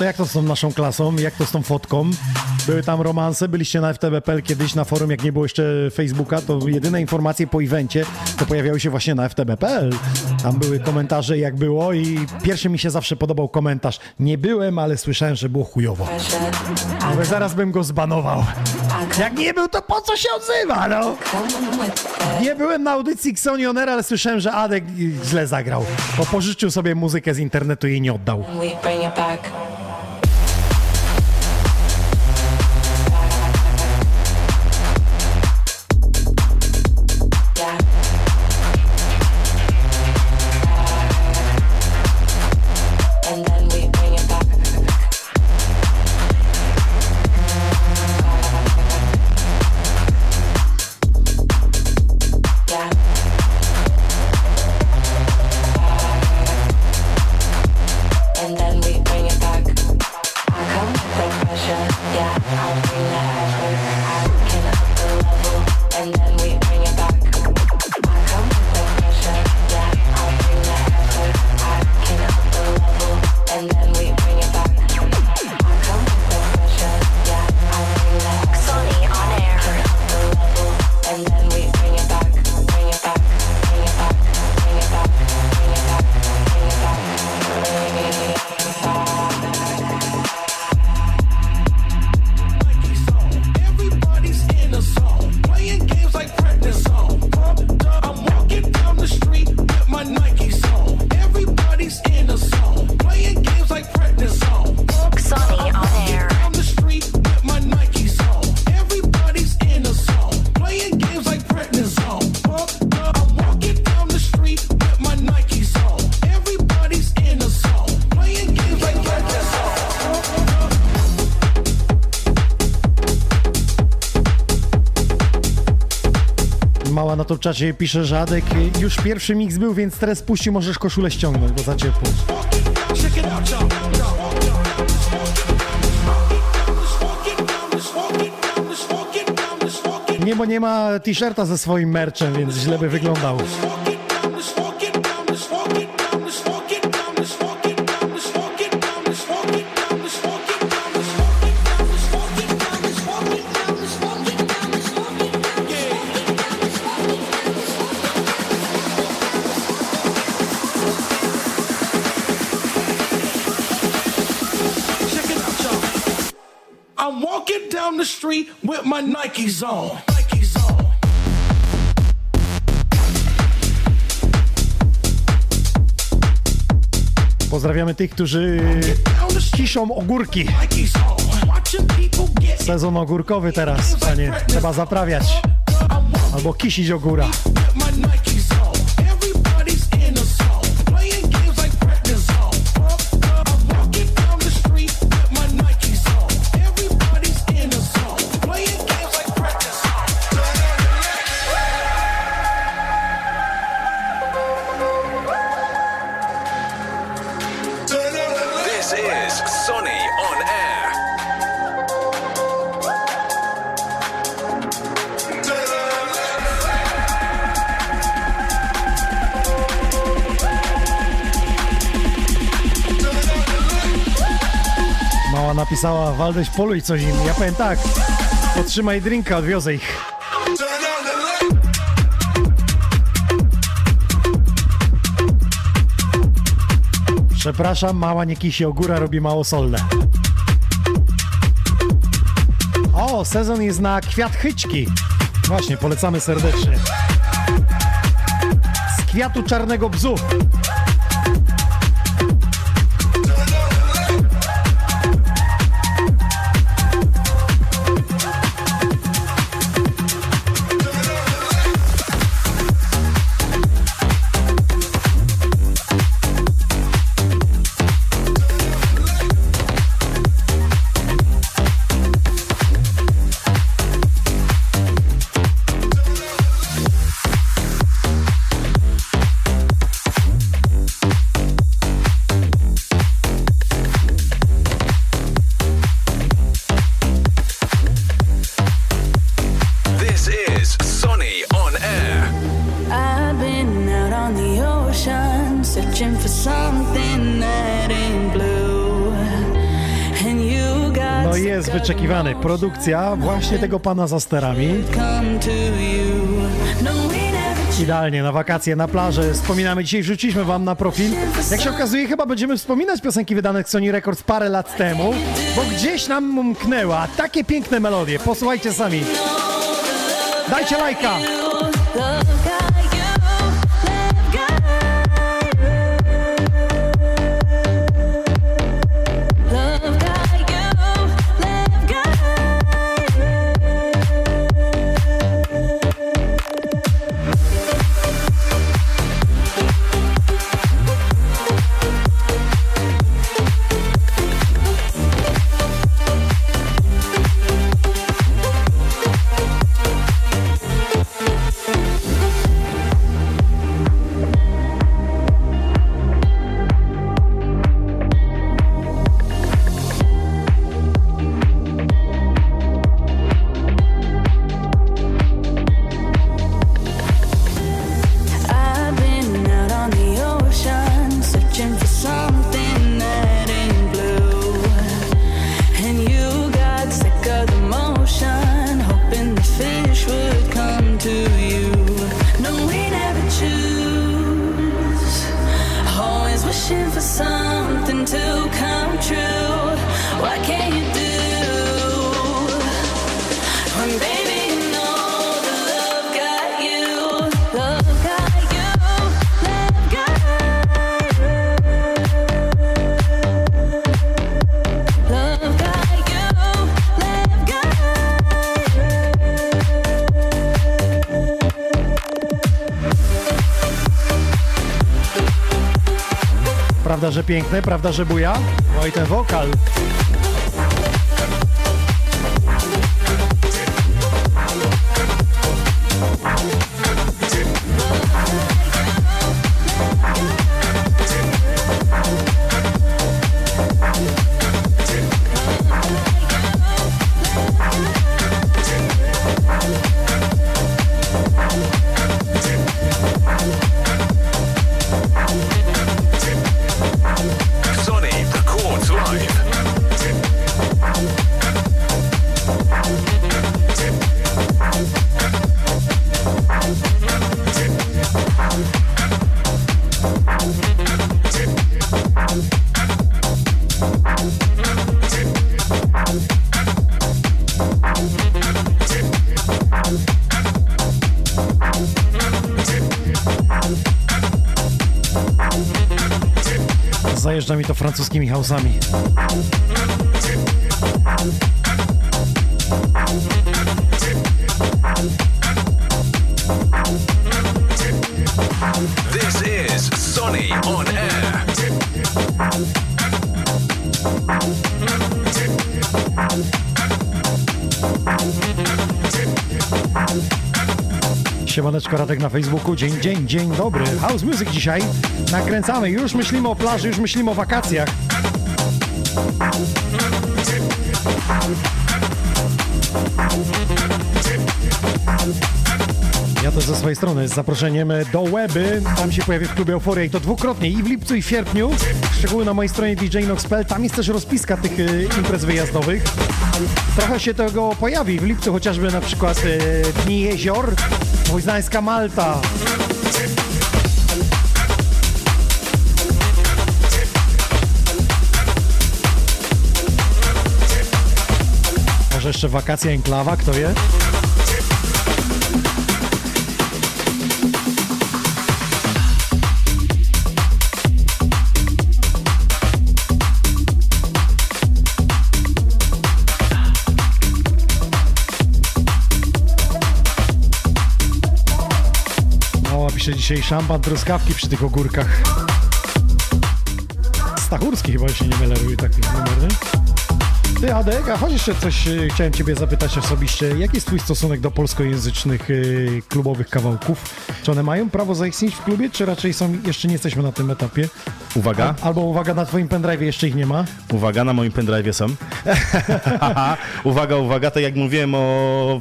Jak to z tą naszą klasą, jak to z tą fotką? Były tam romanse, byliście na FTB.pl kiedyś na forum, jak nie było jeszcze Facebooka, to jedyne informacje po evencie to pojawiały się właśnie na FTB.pl. Tam były komentarze jak było i pierwszy mi się zawsze podobał komentarz. Nie byłem, ale słyszałem, że było chujowo. Ale zaraz bym go zbanował. Jak nie był, to po co się odzywa, no? Nie byłem na audycji Xoni On Air, ale słyszałem, że Adek źle zagrał, bo pożyczył sobie muzykę z internetu i jej nie oddał. Na to w czacie pisze Żadek, już pierwszy mix był, więc teraz puści, możesz koszulę ściągnąć, bo za ciepło. Nie, bo nie ma t-shirta ze swoim merchem, więc źle by wyglądał. With my Nikes on. Pozdrawiamy tych, którzy kiszą ogórki. Sezon ogórkowy teraz, panie, trzeba zaprawiać. Albo kisić ogóra. Xoni On Air. napisała Waldeś, poluj coś im. Ja powiem tak, otrzymaj drinka, odwiozę ich. Przepraszam, mała nie kisi, ogóra robi mało solne. O, sezon jest na kwiat chyczki. Właśnie, polecamy serdecznie. Z kwiatu czarnego bzu. Produkcja właśnie tego pana za sterami. Idealnie na wakacje, na plażę. Wspominamy dzisiaj, wrzuciliśmy wam na profil. Jak się okazuje, chyba będziemy wspominać piosenki wydanych w Xoni Records parę lat temu, bo gdzieś nam umknęła. Takie piękne melodie. Posłuchajcie sami. Dajcie lajka. Prawda, że piękne, prawda, że buja? No i ten wokal. Zajeżdża mi to francuskimi house'ami. This is Xoni On Air. Siemaneczko, Radek na Facebooku. Dzień dobry. House Music dzisiaj. Nakręcamy. Już myślimy o plaży, już myślimy o wakacjach. Ja też ze swojej strony z zaproszeniem do Łeby. Tam się pojawię w klubie Euforia i to dwukrotnie, i w lipcu, i w sierpniu. Szczegóły na mojej stronie djinox.pl. Tam jest też rozpiska tych imprez wyjazdowych. Trochę się tego pojawi w lipcu, chociażby na przykład Dni Jezior, Poznańska Malta. Może jeszcze wakacje Enklawa, kto wie? Dzisiaj szampan, truskawki przy tych ogórkach. Stachurski chyba, się nie mylę, robił taki numer, nie? Ty, Adek, a chodź jeszcze coś, chciałem ciebie zapytać osobiście. Jaki jest twój stosunek do polskojęzycznych klubowych kawałków? Czy one mają prawo zaistnieć w klubie, czy raczej są, jeszcze nie jesteśmy na tym etapie? Uwaga. Albo uwaga, na twoim pendrive'ie jeszcze ich nie ma. Uwaga, na moim pendrive'ie są. Uwaga, uwaga, tak jak mówiłem o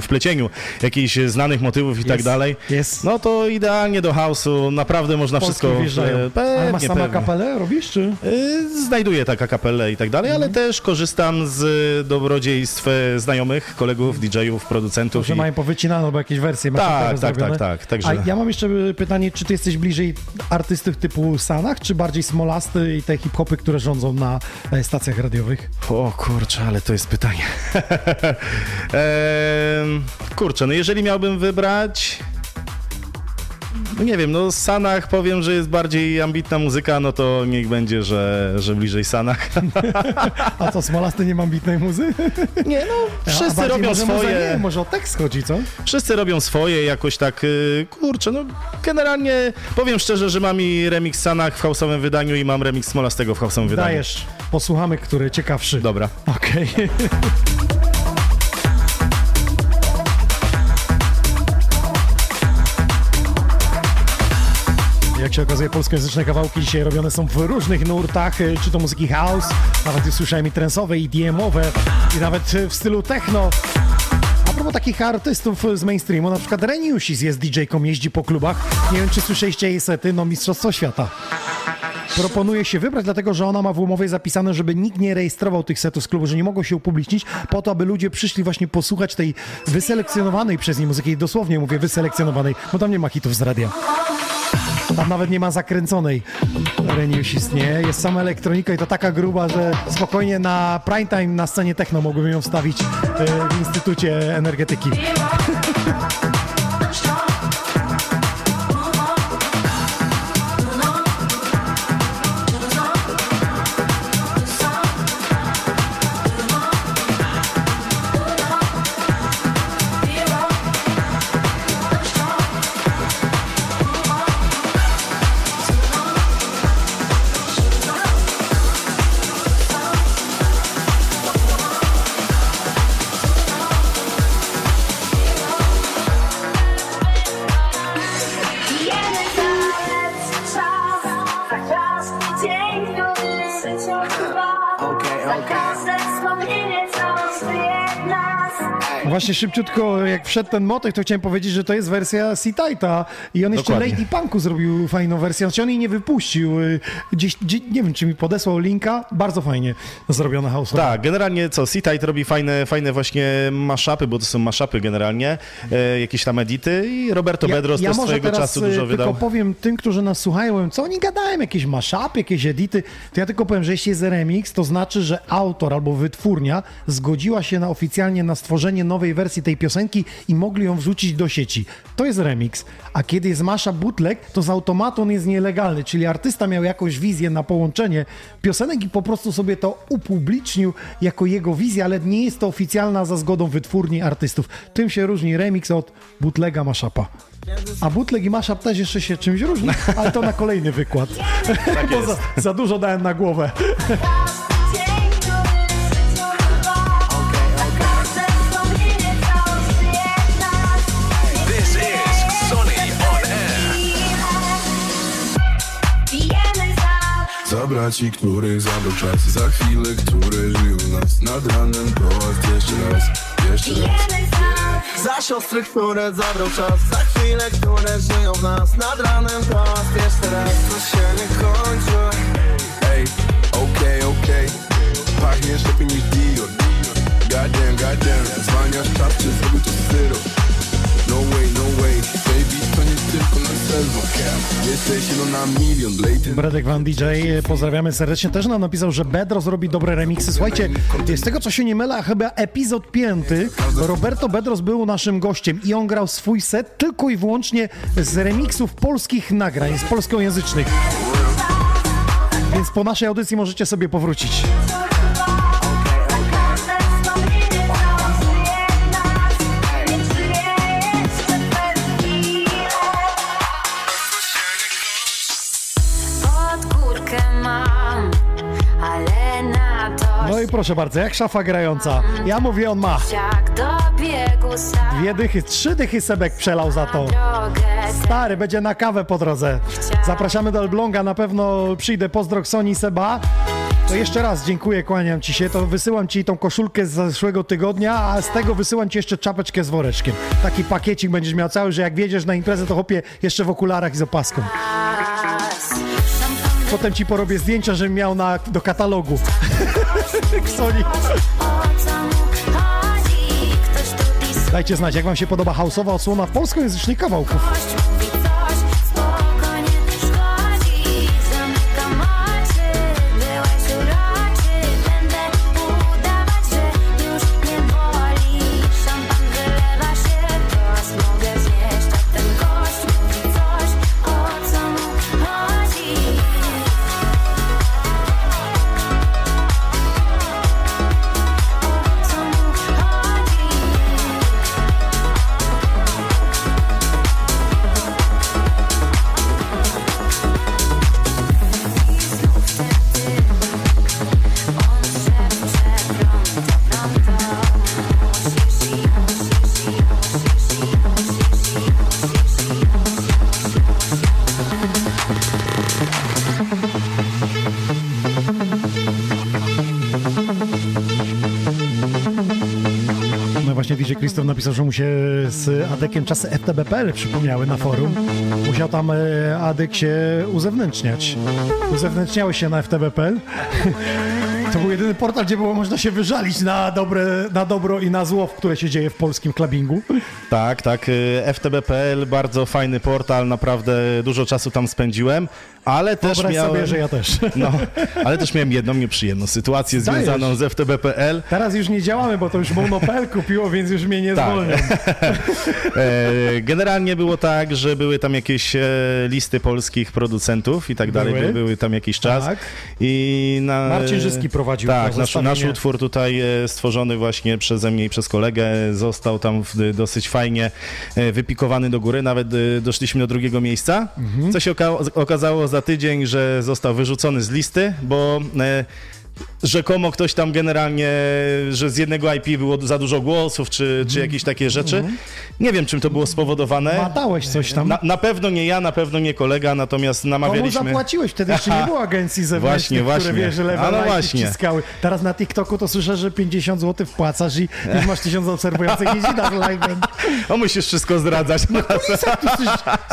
wplecieniu jakichś znanych motywów i tak dalej. Jest. No to idealnie do house'u, naprawdę można Polski wszystko... Ale masz sama kapelę, robisz, czy? Znajduję taka kapelę i tak dalej, ale też korzystam z dobrodziejstw znajomych, kolegów, DJ-ów, producentów. Może mają powycinane albo jakieś wersje. Tak. Także... A ja mam jeszcze pytanie, czy ty jesteś bliżej artystów typu Sanach, czy bardziej Smolasty i te hip-hopy, które rządzą na stacjach radiowych? O kurczę, ale to jest pytanie. Kurczę, no jeżeli miałbym wybrać... Nie wiem, no Sanach powiem, że jest bardziej ambitna muzyka, no to niech będzie, że bliżej Sanach. A co, Smolasty nie ma ambitnej muzy? Nie, no wszyscy robią swoje. Nie, może o tekst chodzi, co? Wszyscy robią swoje jakoś tak, kurczę, no generalnie powiem szczerze, że mam i remix Sanach w house'owym wydaniu i mam remix Smolastego w house'owym wydaniu. Dajesz, posłuchamy, który ciekawszy. Dobra. Okej. Okay. Jak się okazuje, polskojęzyczne kawałki dzisiaj robione są w różnych nurtach, czy to muzyki house, nawet już słyszałem i trance'owe, i DM-owe, i nawet w stylu techno. A propos takich artystów z mainstreamu, na przykład Reniusis jest DJ-ką, jeździ po klubach. Nie wiem, czy słyszeliście jej sety, no Mistrzostwo Świata. Proponuje się wybrać, dlatego że ona ma w umowie zapisane, żeby nikt nie rejestrował tych setów z klubu, że nie mogą się upublicznić, po to, aby ludzie przyszli właśnie posłuchać tej wyselekcjonowanej przez niej muzyki. I dosłownie mówię wyselekcjonowanej, bo tam nie ma hitów z radia. Tam nawet nie ma zakręconej Reniusis, nie? Jest sama elektronika i to taka gruba, że spokojnie na prime time na scenie techno mogłyby ją wstawić w Instytucie Energetyki. Właśnie szybciutko, jak wszedł ten motyw, to chciałem powiedzieć, że to jest wersja C-Tite'a i on jeszcze Lady Punku zrobił fajną wersję, znaczy on jej nie wypuścił, gdzieś, nie wiem, czy mi podesłał linka, bardzo fajnie zrobiona house. Tak, generalnie co, C-Tite robi fajne właśnie mashupy, bo to są mashupy generalnie, jakieś tam edity i Roberto Bedros też swojego czasu dużo wydał. Ja tylko powiem tym, którzy nas słuchają, co oni gadają, jakieś mashupy, jakieś edity, to ja tylko powiem, że jeśli jest remix, to znaczy, że autor albo wytwórnia zgodziła się oficjalnie na stworzenie nowej wersji tej piosenki i mogli ją wrzucić do sieci. To jest remix. A kiedy jest mashup bootleg, to z automatu on jest nielegalny, czyli artysta miał jakąś wizję na połączenie piosenek i po prostu sobie to upublicznił jako jego wizję, ale nie jest to oficjalna za zgodą wytwórni artystów. Tym się różni remix od bootlega mashupa. A bootleg i mashup też jeszcze się czymś różni, ale to na kolejny wykład. Tak bo za dużo dałem na głowę. Zabrać i których zabrał czas, za chwilę, które żyją nas nad ranem, to jeszcze raz, jeszcze raz. Za siostry, które zabrał czas, za chwile, które żyją w nas. Nad ranem pas jeszcze raz. Nic się nie kończy. Ej, okej, okej. Pachniesz lepiej niż Dior. Goddamn, goddamn. Zwalniasz czas, czy zrobił to z syru. No way, no way, baby, to nie tylko na serwo. Jesteś na milion. Bradek Van DJ, pozdrawiamy serdecznie. Też nam napisał, że Bedro zrobi dobre remiksy. Słuchajcie, z tego co się nie mylę, chyba epizod 5, Roberto Bedros był naszym gościem i on grał swój set tylko i wyłącznie z remiksów polskich nagrań, z polskojęzycznych. Więc po naszej audycji możecie sobie powrócić. No i proszę bardzo, jak szafa grająca. Ja mówię, on ma. Dwie dychy, 3 dychy Sebek przelał za to. Stary, będzie na kawę po drodze. Zapraszamy do Elbląga, na pewno przyjdę. Pozdro Xoni Seba. To jeszcze raz dziękuję, kłaniam ci się. To wysyłam ci tą koszulkę z zeszłego tygodnia, a z tego wysyłam ci jeszcze czapeczkę z woreczkiem. Taki pakiecik będziesz miał cały, że jak wjedziesz na imprezę, to chłopie jeszcze w okularach i z opaską. Potem ci porobię zdjęcia, żebym miał do katalogu. Xoni. Dajcie znać, jak wam się podoba house'owa odsłona polskojęzycznych kawałków. Krzysztof napisał, że mu się z Adekiem czasy FTB.pl przypomniały na forum. Musiał tam Adek się uzewnętrzniać. Uzewnętrzniały się na FTB.pl. To był jedyny portal, gdzie było można się wyżalić na dobro i na zło, które się dzieje w polskim klubingu. Tak, tak. FTB.pl, bardzo fajny portal, naprawdę dużo czasu tam spędziłem, ale też wyobraź miałem... sobie, że ja też. No, ale też miałem jedną nieprzyjemną sytuację związaną z FTB.pl. Teraz już nie działamy, bo to już Monopel kupiło, więc już mnie nie zwolnią. Generalnie było tak, że były tam jakieś listy polskich producentów i tak dalej. Były tam jakiś czas. Tak. I na... Marcin Żyski prowadził. Tak, nasz utwór tutaj stworzony właśnie przeze mnie i przez kolegę został tam dosyć fajnie wypikowany do góry. Nawet doszliśmy do 2. miejsca, co się okazało za tydzień, że został wyrzucony z listy, bo rzekomo ktoś tam generalnie, że z jednego IP było za dużo głosów, czy jakieś takie rzeczy. Nie wiem, czym to było spowodowane. Matałeś coś tam. Na pewno nie ja, na pewno nie kolega, natomiast namawialiśmy... Komu zapłaciłeś? Wtedy jeszcze nie było agencji zewnętrznych, które wiesz, że lewe wciskały. Teraz na TikToku to słyszę, że 50 zł wpłacasz i już masz 1000 obserwujących i zinasz live. O, musisz wszystko zdradzać. No,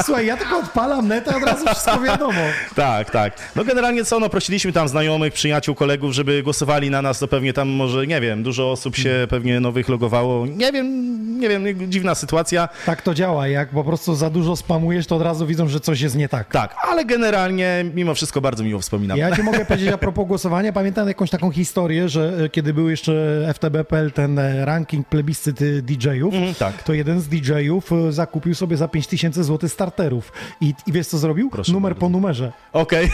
słuchaj, ja tylko odpalam netę, od razu wszystko wiadomo. Tak, tak. No generalnie co, no prosiliśmy tam znajomych, przyjaciół, kolegów, żeby głosowali na nas, to pewnie tam może, nie wiem, dużo osób się pewnie nowych logowało. Nie wiem, dziwna sytuacja. Tak to działa, jak po prostu za dużo spamujesz, to od razu widzą, że coś jest nie tak. Tak, ale generalnie mimo wszystko bardzo miło wspominam. Ja ci mogę powiedzieć a propos głosowania, pamiętam jakąś taką historię, że kiedy był jeszcze FTB.pl ten ranking plebiscyt DJ-ów, tak. To jeden z DJ-ów zakupił sobie za 5000 zł starterów. I wiesz co zrobił? Proszę Numer bardzo. Po numerze. Okej.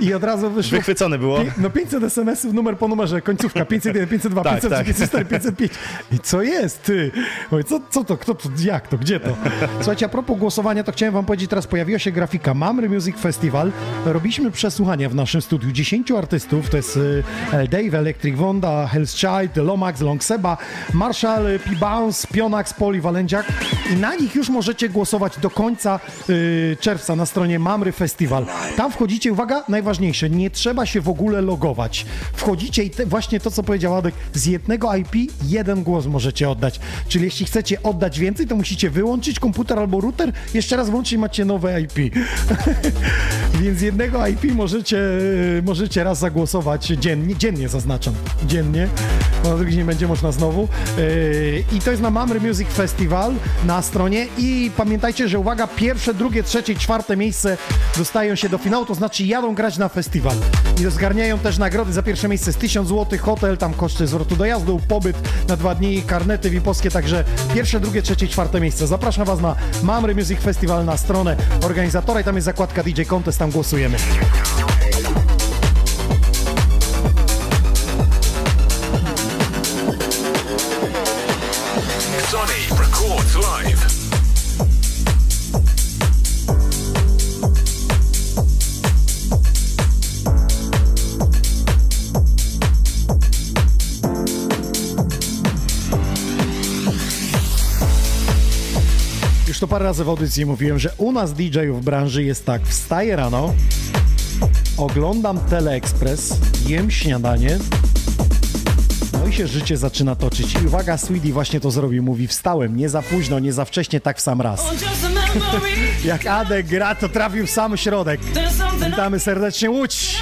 I od razu wyszło... Wychwycony było. No 500 SMS-ów, numer po numerze, końcówka 501, 502, tak, 503, tak. 504, 505. I co jest, ty? Mówię, co to, kto to, jak to, gdzie to? Słuchajcie, a propos głosowania, to chciałem wam powiedzieć, teraz pojawiła się grafika Mamry Music Festival. Robiliśmy przesłuchania w naszym studiu 10 artystów, to jest Dave, Electric Wanda, Hell's Child, Lomax, Long Seba, Marshall, P-Bounce, Pionax, Poli, Walędziak. I na nich już możecie głosować do końca czerwca na stronie Mamry Festival. Tam wchodzicie, uwaga, najważniejsze, nie trzeba się w ogóle ogóle logować. Wchodzicie i właśnie to, co powiedział Adek, z jednego IP jeden głos możecie oddać. Czyli jeśli chcecie oddać więcej, to musicie wyłączyć komputer albo router, jeszcze raz włączyć i macie nowe IP. Więc z jednego IP możecie raz zagłosować dziennie zaznaczam. Dziennie, bo na drugi dzień będzie można znowu. I to jest na Mamry Music Festival na stronie. I pamiętajcie, że uwaga, pierwsze, drugie, trzecie i czwarte miejsce dostają się do finału, to znaczy jadą grać na festiwal. I zgarniają też nagrody za pierwsze miejsce z 1000 zł, hotel, tam koszty zwrotu dojazdu, pobyt na 2 dni, karnety VIP-owskie, także pierwsze, drugie, trzecie i czwarte miejsce. Zapraszam Was na Mamry Music Festival na stronę organizatora i tam jest zakładka DJ Contest, tam głosujemy. Już to parę razy w audycji mówiłem, że u nas DJ-ów w branży jest tak: wstaję rano, oglądam Teleexpress, jem śniadanie, no i się życie zaczyna toczyć. I uwaga, Sweetie właśnie to zrobił, mówi: wstałem, nie za późno, nie za wcześnie, tak w sam raz. Jak Adek gra, to trafił w sam środek. Witamy serdecznie Łódź!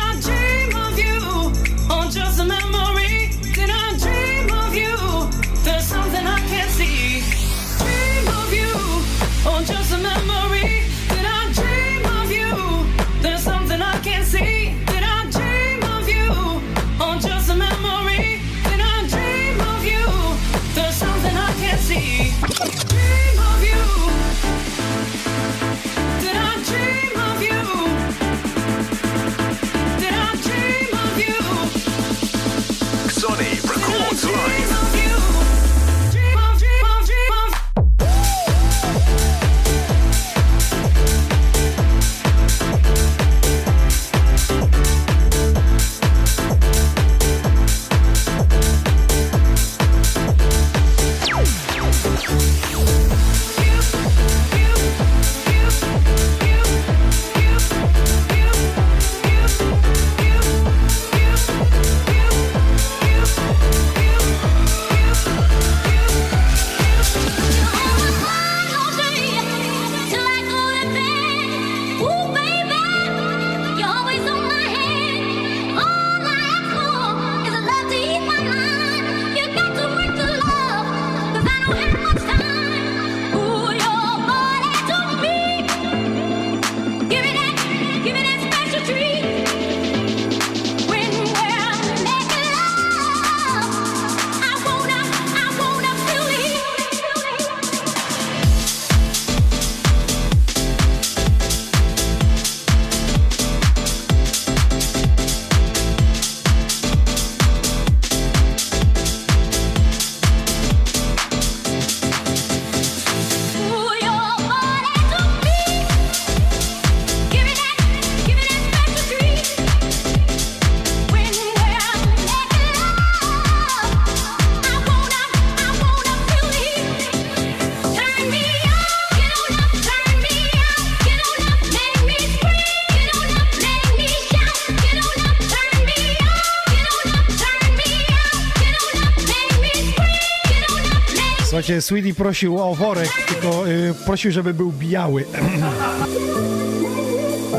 Sweetie prosił o worek, tylko prosił, żeby był biały.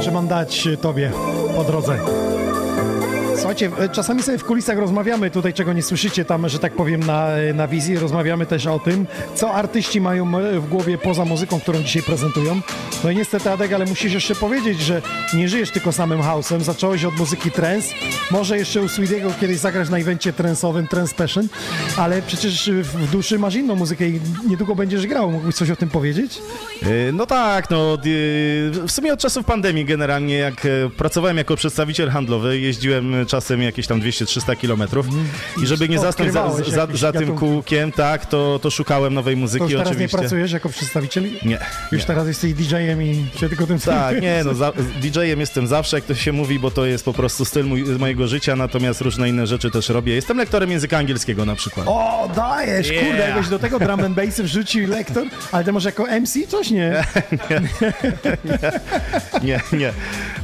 Że mam dać tobie po drodze. Słuchajcie, czasami sobie w kulisach rozmawiamy tutaj, czego nie słyszycie tam, że tak powiem, na wizji. Rozmawiamy też o tym, co artyści mają w głowie poza muzyką, którą dzisiaj prezentują. No i niestety, Adek, ale musisz jeszcze powiedzieć, że nie żyjesz tylko samym house'em. Zacząłeś od muzyki trance. Może jeszcze u Sweetiego kiedyś zagrasz na evencie trance'owym, Trance Passion, ale przecież w duszy masz inną muzykę i niedługo będziesz grał. Mógłbyś coś o tym powiedzieć? No tak, no w sumie od czasów pandemii generalnie, jak pracowałem jako przedstawiciel handlowy, jeździłem czasem jakieś tam 200-300 kilometrów i żeby nie zasnąć za tym kółkiem, tak, to szukałem nowej muzyki oczywiście. Już teraz oczywiście. Nie pracujesz jako przedstawiciel? Nie. Już nie. Teraz jesteś DJ-em i się tylko tym zajmujesz? Tak, nie, no DJ-em jestem zawsze, jak to się mówi, bo to jest po prostu styl mojego życia, natomiast różne inne rzeczy też robię. Jestem lektorem języka angielskiego na przykład. O, dajesz, yeah. Kurde, jakbyś do tego drum and bassy wrzucił lektor, ale to może jako MC coś, nie? Nie.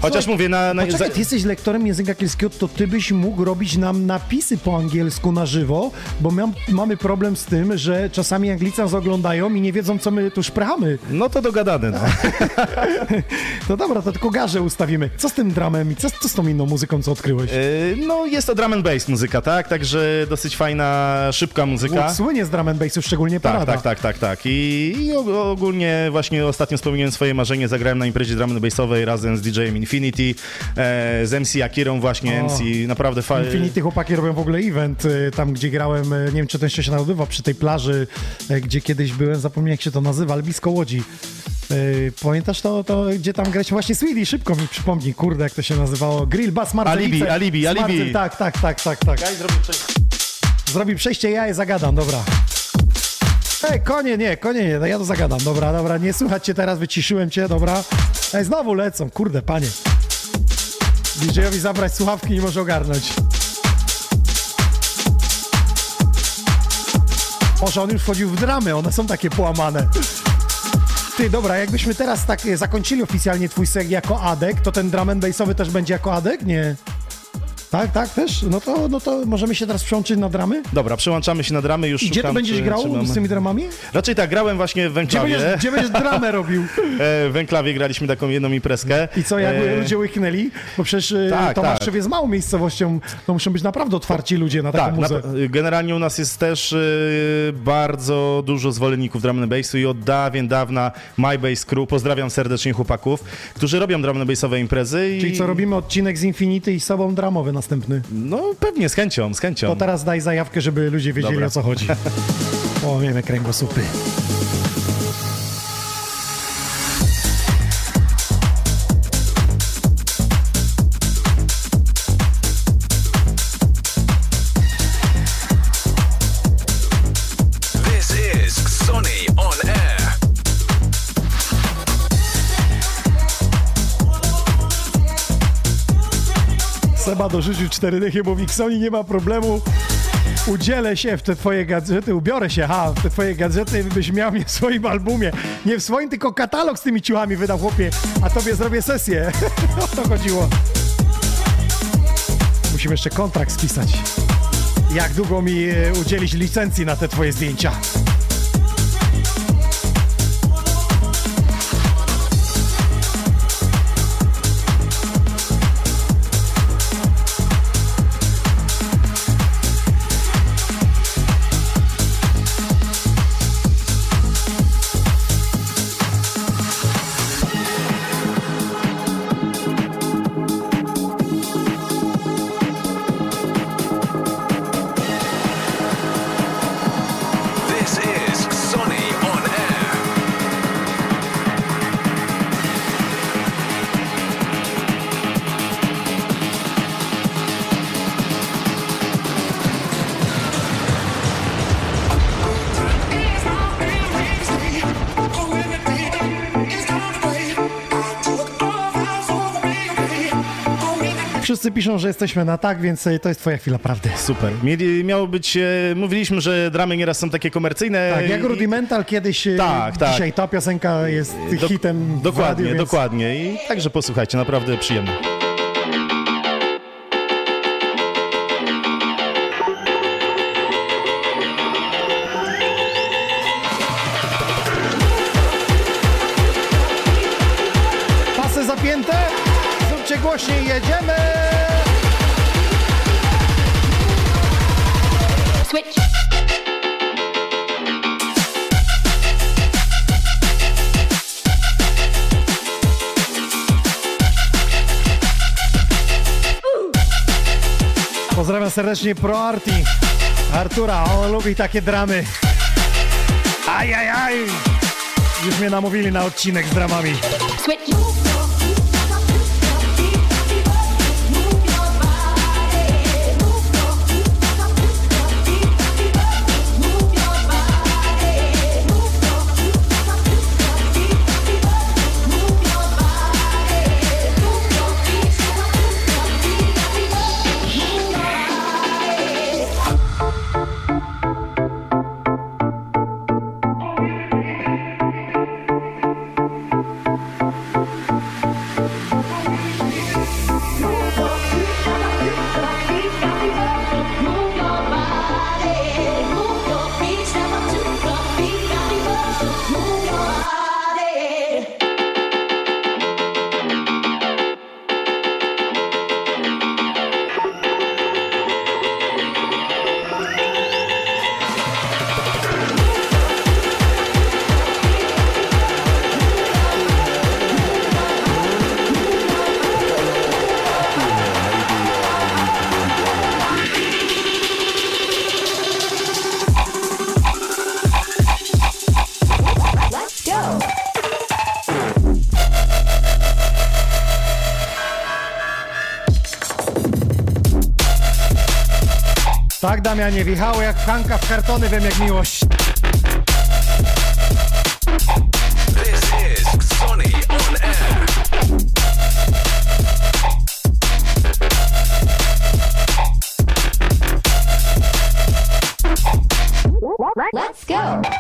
Chociaż mówię na... Poczekaj, ty jesteś lektorem języka angielskiego, to ty byś mógł robić nam napisy po angielsku na żywo, bo mamy problem z tym, że czasami Anglicy nas oglądają i nie wiedzą, co my tu szprachamy. No to dogadane, no. No dobra, to tylko garze ustawimy. Co z tym dramem i co z tą inną muzyką, co odkryłeś? No jest to drum and bass muzyka, tak? Także dosyć fajna, szybka muzyka. Łódź słynie z drum and bassu, szczególnie parada. Tak. I ogólnie właśnie ostatnio spełniłem swoje marzenie, zagrałem na imprezie drum and bassowej razem z DJ-em Infinity, z MC Akirą właśnie, MC naprawdę fajnie. Infinity chłopaki robią w ogóle event, tam gdzie grałem, nie wiem czy to jeszcze się nazywa, przy tej plaży, gdzie kiedyś byłem, zapomniałem jak się to nazywa, ale blisko Łodzi. Pamiętasz to, gdzie tam grać? Właśnie Sweetie, szybko mi przypomnij, kurde, jak to się nazywało. Grill, Bass, Marcelice. Alibi. Tak. Ja zrobi przejście, ja je zagadam, dobra. Ej, konie nie, ja to zagadam, dobra, nie słychać cię teraz, wyciszyłem cię, dobra. Ej, znowu lecą, kurde, panie. DJ-owi zabrać słuchawki, nie może ogarnąć. Może on już wchodził w dramy, one są takie połamane. Ty, dobra, jakbyśmy teraz tak zakończyli oficjalnie twój set jako adek, to ten drum and bassowy też będzie jako adek? Nie. Tak, też? No to możemy się teraz przełączyć na dramy? Dobra, przełączamy się na dramy już. I gdzie to będziesz grał z tymi dramami? Raczej tak, grałem właśnie w Enklawie. Gdzie będziesz dramę robił? W Enklawie graliśmy taką jedną imprezkę. I co, jak ludzie łyknęli? Bo przecież Tomaszew jest małą miejscowością, to muszą być naprawdę otwarci ludzie na taką muzę. Generalnie u nas jest też bardzo dużo zwolenników drum and bassu i od dawien dawna MySpace Crew, pozdrawiam serdecznie chłopaków, którzy robią drum and bassowe imprezy. Czyli co, robimy odcinek z Infinity i z sobą dramowy następny? No pewnie, z chęcią. To teraz daj zajawkę, żeby ludzie wiedzieli, dobra, o co chodzi. O, miemy kręgosłupy. Seba dorzucił 4 dychy, mówi Xoni, nie ma problemu, udzielę się w te twoje gadżety, ubiorę się, w te twoje gadżety, byś miał mnie w swoim albumie. Nie w swoim, tylko katalog z tymi ciuchami wydał, chłopie, a tobie zrobię sesję. O to chodziło. Musimy jeszcze kontrakt spisać. Jak długo mi udzielić licencji na te twoje zdjęcia? Wszyscy piszą, że jesteśmy na tak, więc to jest twoja chwila prawdy. Super. Miało być, mówiliśmy, że dramy nieraz są takie komercyjne. Tak, jak Rudimental kiedyś, dzisiaj ta piosenka jest hitem. Dokładnie, radio, więc... dokładnie. I także posłuchajcie, naprawdę przyjemnie. Pasy zapięte, zróbcie głośniej, jedziemy! Pozdrawiam serdecznie ProArti Artura, on lubi takie dramy. Ajajaj! Już mnie namówili na odcinek z dramami. Tak, Damianie, wichało jak Hanka w kartony, wiem jak miłość. Let's go! Let's go!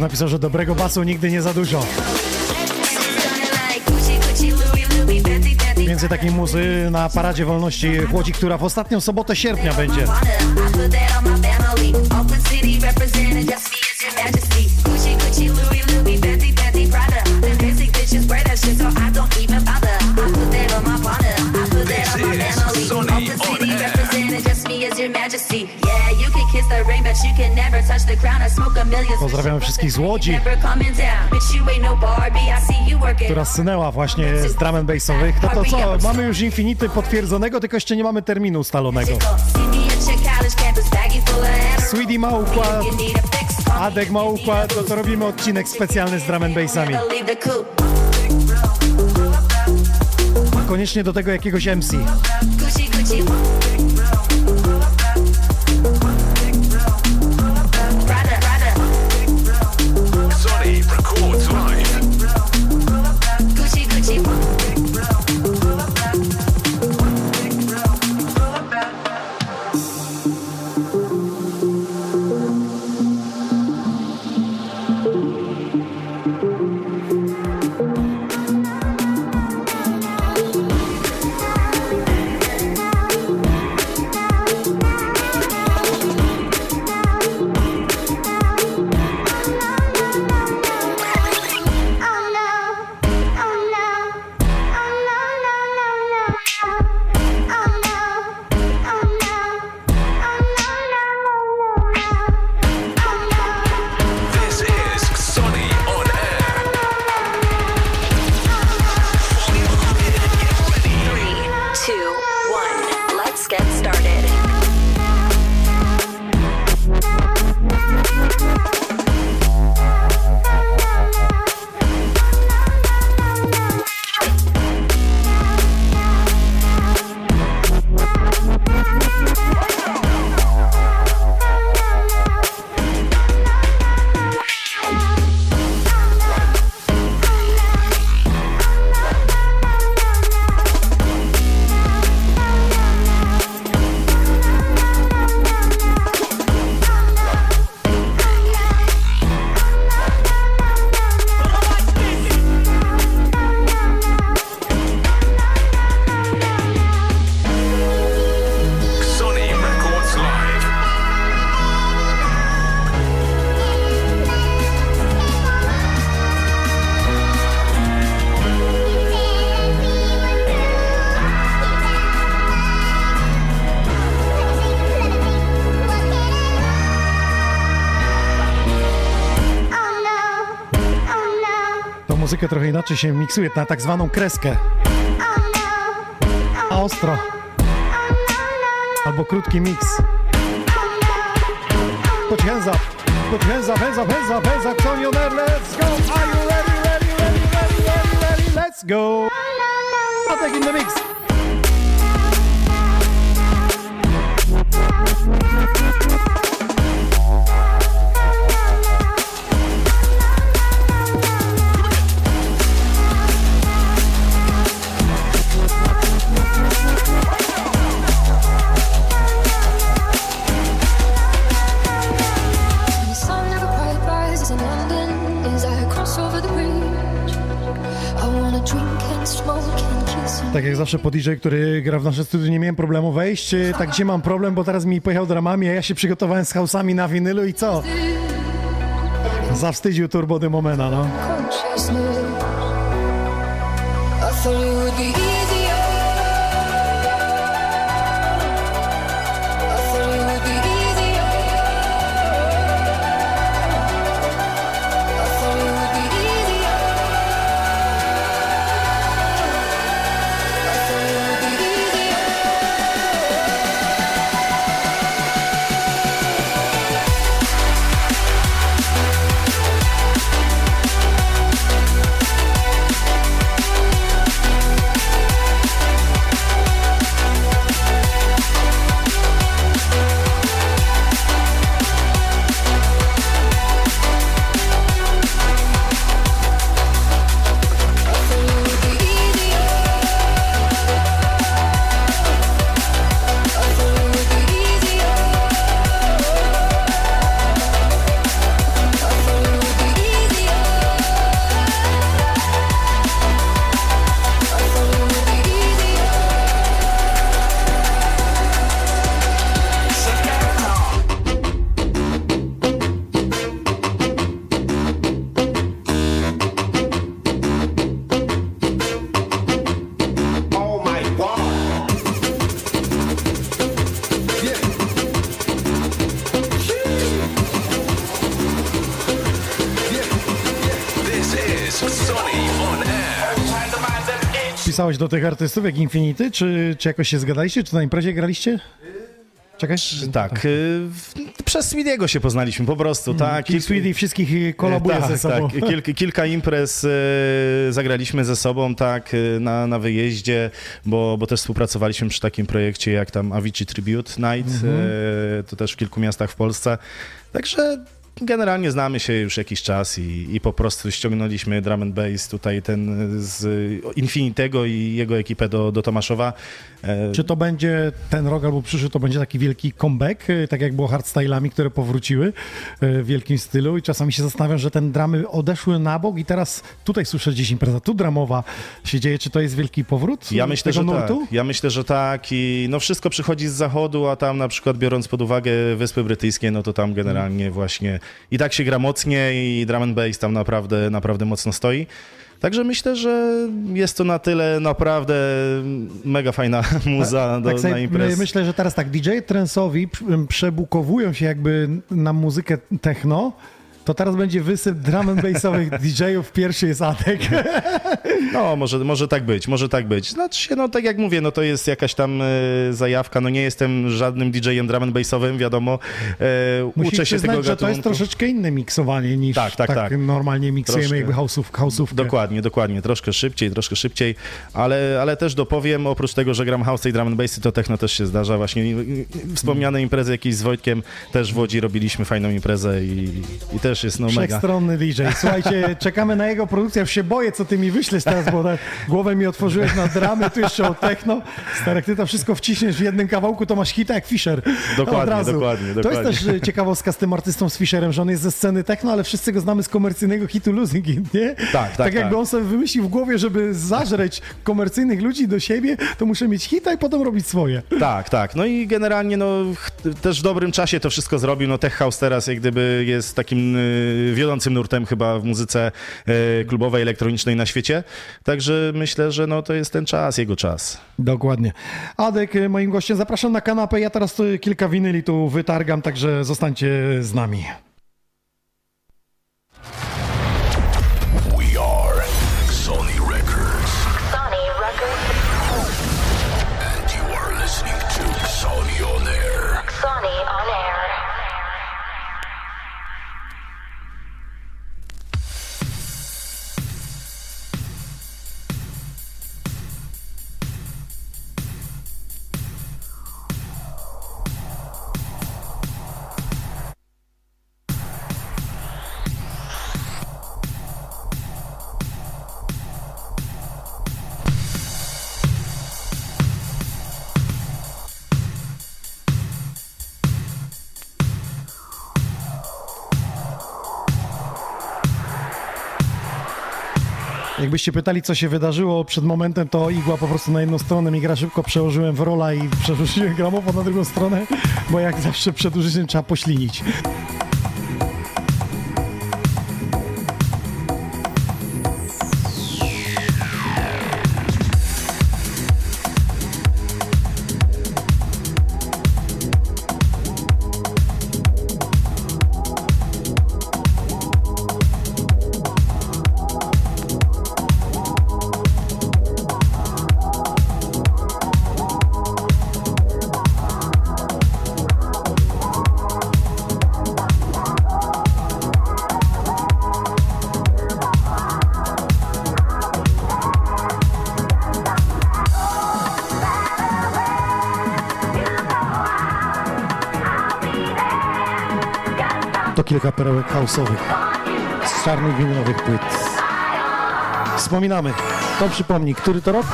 Napisał, że dobrego basu nigdy nie za dużo. Więcej takiej muzy na Paradzie Wolności w Łodzi, która w ostatnią sobotę sierpnia będzie. Pozdrawiamy wszystkich z Łodzi, która zsunęła właśnie z drum and bassowych. No to co, mamy już Infinity potwierdzonego, tylko jeszcze nie mamy terminu ustalonego. Sweetie ma układ, Adek ma układ, no to robimy odcinek specjalny z drum and bassami. Koniecznie do tego jakiegoś MC. muzykę trochę inaczej się miksuje, na tak zwaną kreskę. Ostro. Albo krótki miks. Put hands up, put hands up, hands up, hands up, hands up. Xoni On Air, let's go. Are you ready, ready, ready, ready, ready, ready? Let's go. Patek in the mix. Tak jak zawsze po DJ, który gra w nasze studio, nie miałem problemu wejść, tak dzisiaj mam problem, bo teraz mi pojechał dramami, a ja się przygotowałem z house'ami na winylu i co? Zawstydził turbo de momenta, no. Pisałeś do tych artystów jak Infinity, czy jakoś się zgadaliście, czy na imprezie graliście? Czekaj? Tak. Przez Sweetiego się poznaliśmy po prostu, tak. Sweetie wszystkich kolabuje ze sobą. Tak. Kilka imprez zagraliśmy ze sobą, tak, na wyjeździe, bo też współpracowaliśmy przy takim projekcie jak tam Avicii Tribute Night, to też w kilku miastach w Polsce, także... Generalnie znamy się już jakiś czas i po prostu ściągnęliśmy drum and bass tutaj ten z Infinitego i jego ekipę do Tomaszowa. Czy to będzie ten rok albo przyszły, to będzie taki wielki comeback, tak jak było hardstylami, które powróciły w wielkim stylu i czasami się zastanawiam, że ten dramy odeszły na bok i teraz tutaj słyszę gdzieś impreza, tu dramowa się dzieje, czy to jest wielki powrót? Ja myślę, że nurtu? Tak. Ja myślę, że tak i no wszystko przychodzi z zachodu, a tam na przykład biorąc pod uwagę Wyspy Brytyjskie, no to tam generalnie właśnie i tak się gra mocnie i drum and bass tam naprawdę, naprawdę mocno stoi. Także myślę, że jest to na tyle naprawdę mega fajna muza na imprez. Myślę, że teraz tak, DJ Trance'owi przebukowują się jakby na muzykę techno, to teraz będzie wysyp drum and bassowych DJ-ów, pierwszy jest Atek. No, może tak być, może tak być. Znaczy, no tak jak mówię, no to jest jakaś tam zajawka, no nie jestem żadnym DJ-em drum and bassowym, wiadomo. Uczę się tego gatunku. Że to jest troszeczkę inne miksowanie niż tak. Normalnie miksujemy troszkę, jakby house'ówkę. Dokładnie, troszkę szybciej, ale też dopowiem, oprócz tego, że gram house i drum and bassy, to techno też się zdarza właśnie. Wspomniane imprezy jakieś z Wojtkiem, też w Łodzi robiliśmy fajną imprezę i też jest no mega. Wszechstronny DJ. Słuchajcie, czekamy na jego produkcję. Ja się boję, co ty mi wyślesz teraz, bo tak głowę mi otworzyłeś na dramy, tu jeszcze o techno. Starek, ty to wszystko wciśniesz w jednym kawałku, to masz hita jak Fisher. Dokładnie. To jest też ciekawostka z tym artystą z Fisherem, że on jest ze sceny techno, ale wszyscy go znamy z komercyjnego hitu Losing It, nie? Tak. Jakby on sobie wymyślił w głowie, żeby zażreć komercyjnych ludzi do siebie, to muszę mieć hita i potem robić swoje. Tak. No i generalnie no, też w dobrym czasie to wszystko zrobił. No Tech House teraz jak gdyby jest takim wiodącym nurtem chyba w muzyce klubowej, elektronicznej na świecie. Także myślę, że no to jest ten czas, jego czas. Dokładnie. Adek moim gościem, zapraszam na kanapę. Ja teraz kilka winyli tu wytargam, także zostańcie z nami. We are Jakbyście pytali, co się wydarzyło przed momentem, to igła po prostu na jedną stronę migra, szybko przełożyłem w rola i przerzuciłem gramofon na drugą stronę, bo jak zawsze przed użyciem trzeba poślinić. Kilka perełek house'owych z czarnych winylowych płyt. Wspominamy. To przypomnij, który to rok?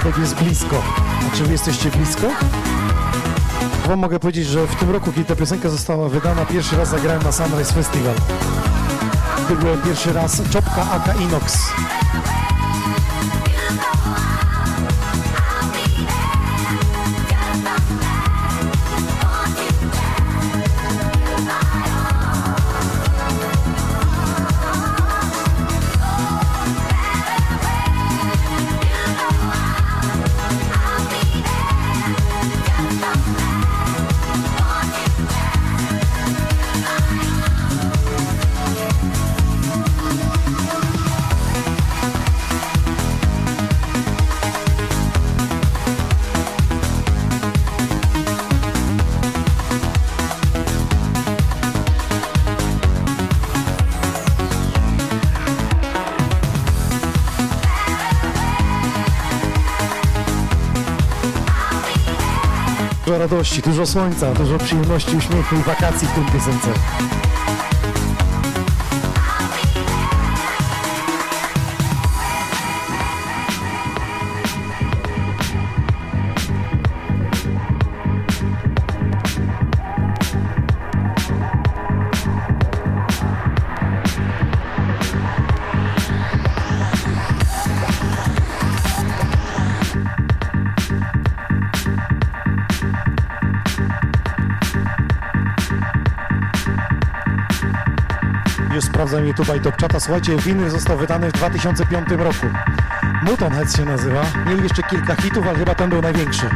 2000 jest blisko. A czy wy jesteście blisko? Wam mogę powiedzieć, że w tym roku, kiedy ta piosenka została wydana, pierwszy raz zagrałem na Sunrise Festival. To byłem pierwszy raz Czopka aka Inox. Dużo radości, dużo słońca, dużo przyjemności, uśmiechu i wakacji w tym piosence. Sprawdzam YouTube'a i Top Chata. Słuchajcie, winy został wydany w 2005 roku. Mutant Head się nazywa. Mieli jeszcze kilka hitów, ale chyba ten był największy.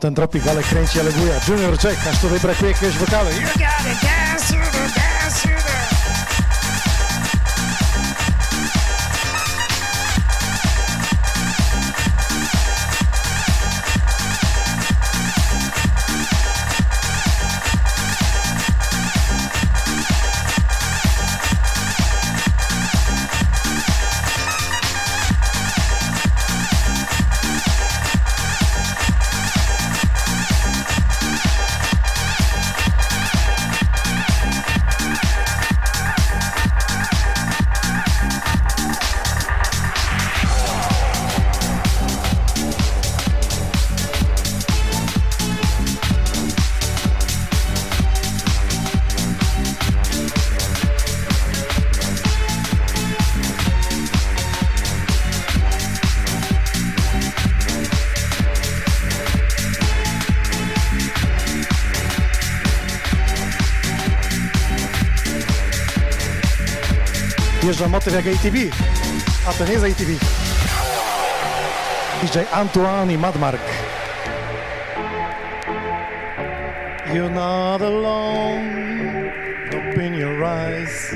Ten tropik, ale kręci, ale buja. Junior Jack, aż tutaj brakuje jakiegoś wokalu. wjeżdża motyw jak ATB, a to nie jest ATB. DJ Antoine i Madmark. You're not alone, open your eyes.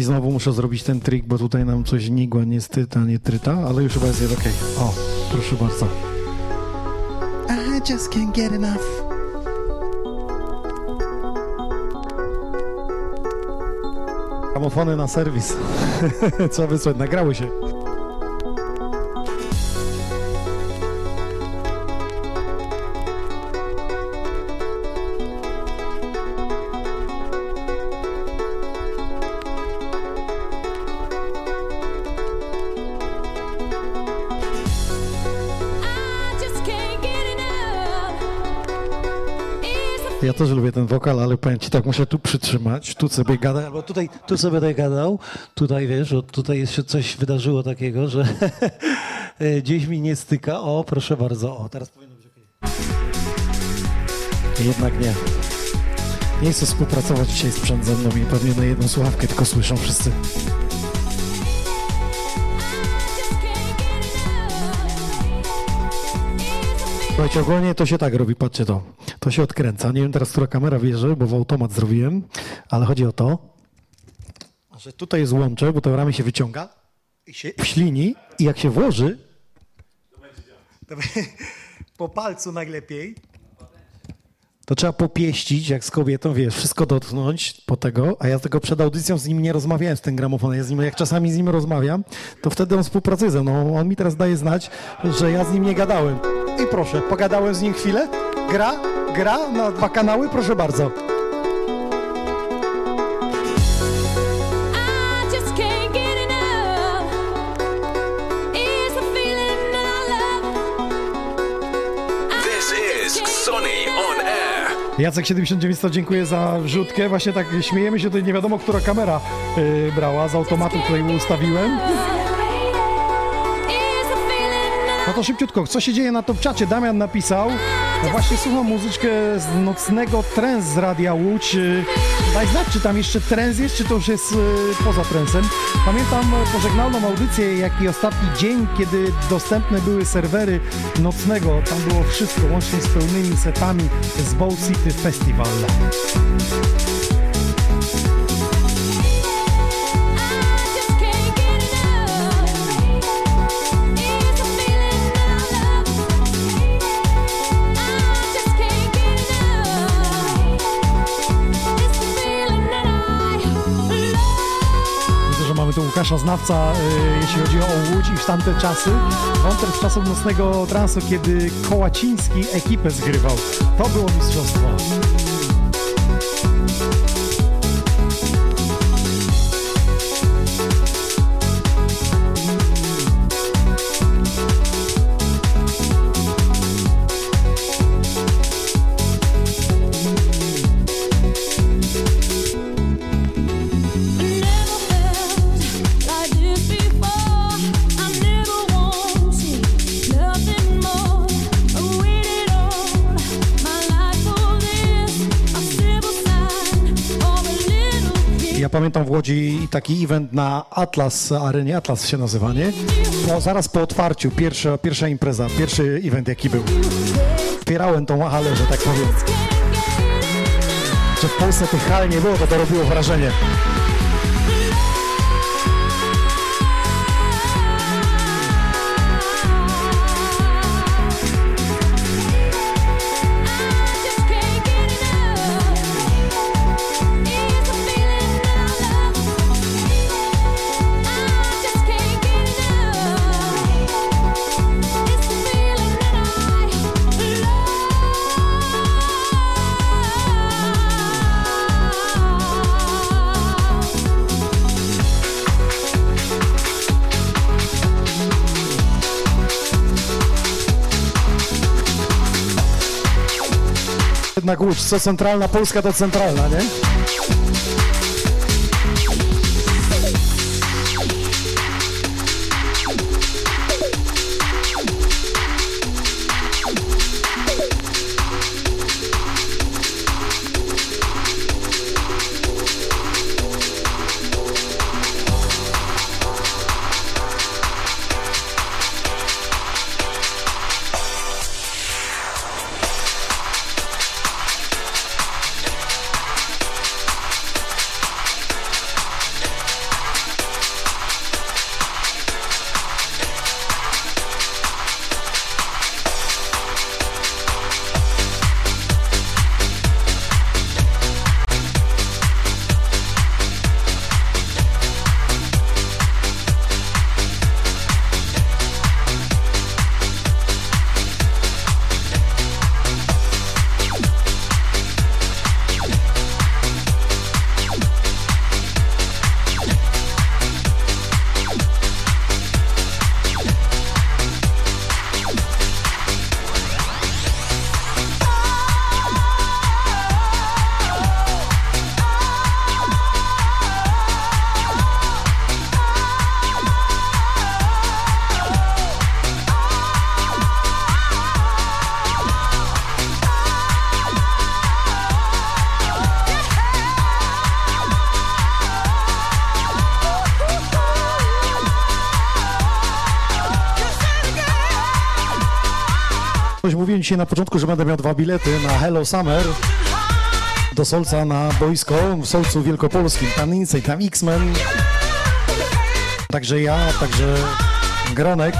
Znowu muszę zrobić ten trik, bo tutaj nam coś nigła, niestety, nie tryta, ale już chyba jest okej. O, proszę bardzo. I just can't get enough. Gramofony na serwis. Trzeba wysłać, nagrały się. Ja też lubię ten wokal, ale powiem ci, tak muszę tu przytrzymać, tu sobie gadać, albo tutaj, tu sobie tutaj gadał, tutaj wiesz, tutaj jeszcze coś wydarzyło takiego, że gdzieś mi nie styka, o proszę bardzo, o teraz powinno być okej. Jednak nie. Nie chcę współpracować dzisiaj sprzęt ze mną i pewnie na jedną słuchawkę tylko słyszą wszyscy. Słuchajcie, ogólnie to się tak robi, patrzcie to. To się odkręca. Nie wiem teraz, która kamera wierzy, bo w automat zrobiłem, ale chodzi o to, że tutaj jest łącze, bo to ramię się wyciąga i się wślini i jak się włoży, to po palcu najlepiej, to trzeba popieścić, jak z kobietą, wiesz, wszystko dotknąć po tego, a ja tego przed audycją z nim nie rozmawiałem, z tym gramofonem. Ja z nim, jak czasami z nim rozmawiam, to wtedy on współpracuje ze mną. On mi teraz daje znać, że ja z nim nie gadałem. I proszę, pogadałem z nim chwilę, gra na dwa kanały, proszę bardzo. Jacek 7900, dziękuję za wrzutkę. Właśnie tak śmiejemy się, tutaj nie wiadomo, która kamera brała, z automatu tutaj ustawiłem. No to szybciutko, co się dzieje na Top Chacie? Damian napisał, no właśnie słucham muzyczkę z nocnego trance z Radia Łódź. Daj znać, czy tam jeszcze trance jest, czy to już jest poza trancem. Pamiętam pożegnalną audycję, jak i ostatni dzień, kiedy dostępne były serwery nocnego. Tam było wszystko, łącznie z pełnymi setami z Bow City Festival. to Łukasza Znawca, jeśli chodzi o Łódź i w tamte czasy. Wątek z czasów nocnego transu, kiedy Kołaciński ekipę zgrywał. To było mistrzostwo. Pamiętam w Łodzi taki event na Atlas Arenie, Atlas się nazywa, nie? Zaraz po otwarciu, pierwsza impreza, pierwszy event jaki był. Wpierałem tą halę, że tak powiem. Że w Polsce tych hal nie było, to robiło wrażenie. Na Łódź, co centralna Polska, to centralna, nie? Mówiłem dzisiaj na początku, że będę miał 2 bilety na Hello Summer do Solca na boisko w Solcu Wielkopolskim. Tam Incej, tam X-Men. Także ja, także Gronek.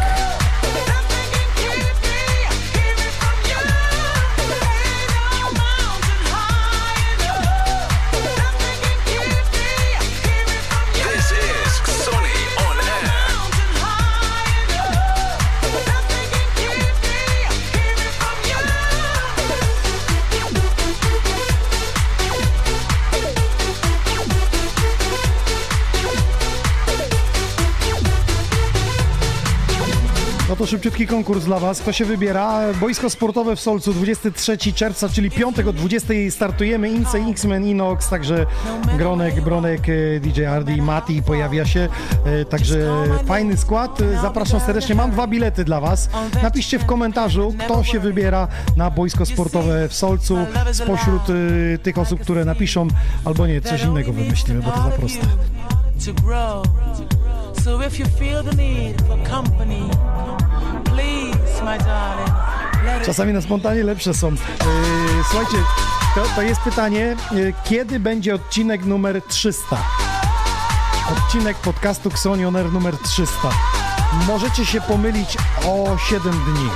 To szybciutki konkurs dla Was. Kto się wybiera? Boisko sportowe w Solcu, 23 czerwca, czyli piątek o 20 startujemy. Ince, X-Men, Inox, także Gronek, Bronek, DJ Hardy, Mati pojawia się. Także fajny skład. Zapraszam serdecznie. Mam 2 bilety dla Was. Napiszcie w komentarzu, kto się wybiera na boisko sportowe w Solcu spośród tych osób, które napiszą, albo nie, coś innego wymyślimy, bo to za proste. So if you feel the need for company, please, my darling, let it... Czasami na spontanie lepsze są. Słuchajcie, to jest pytanie, kiedy będzie odcinek numer 300? Odcinek podcastu Xoni On Air numer 300. Możecie się pomylić o 7 dni.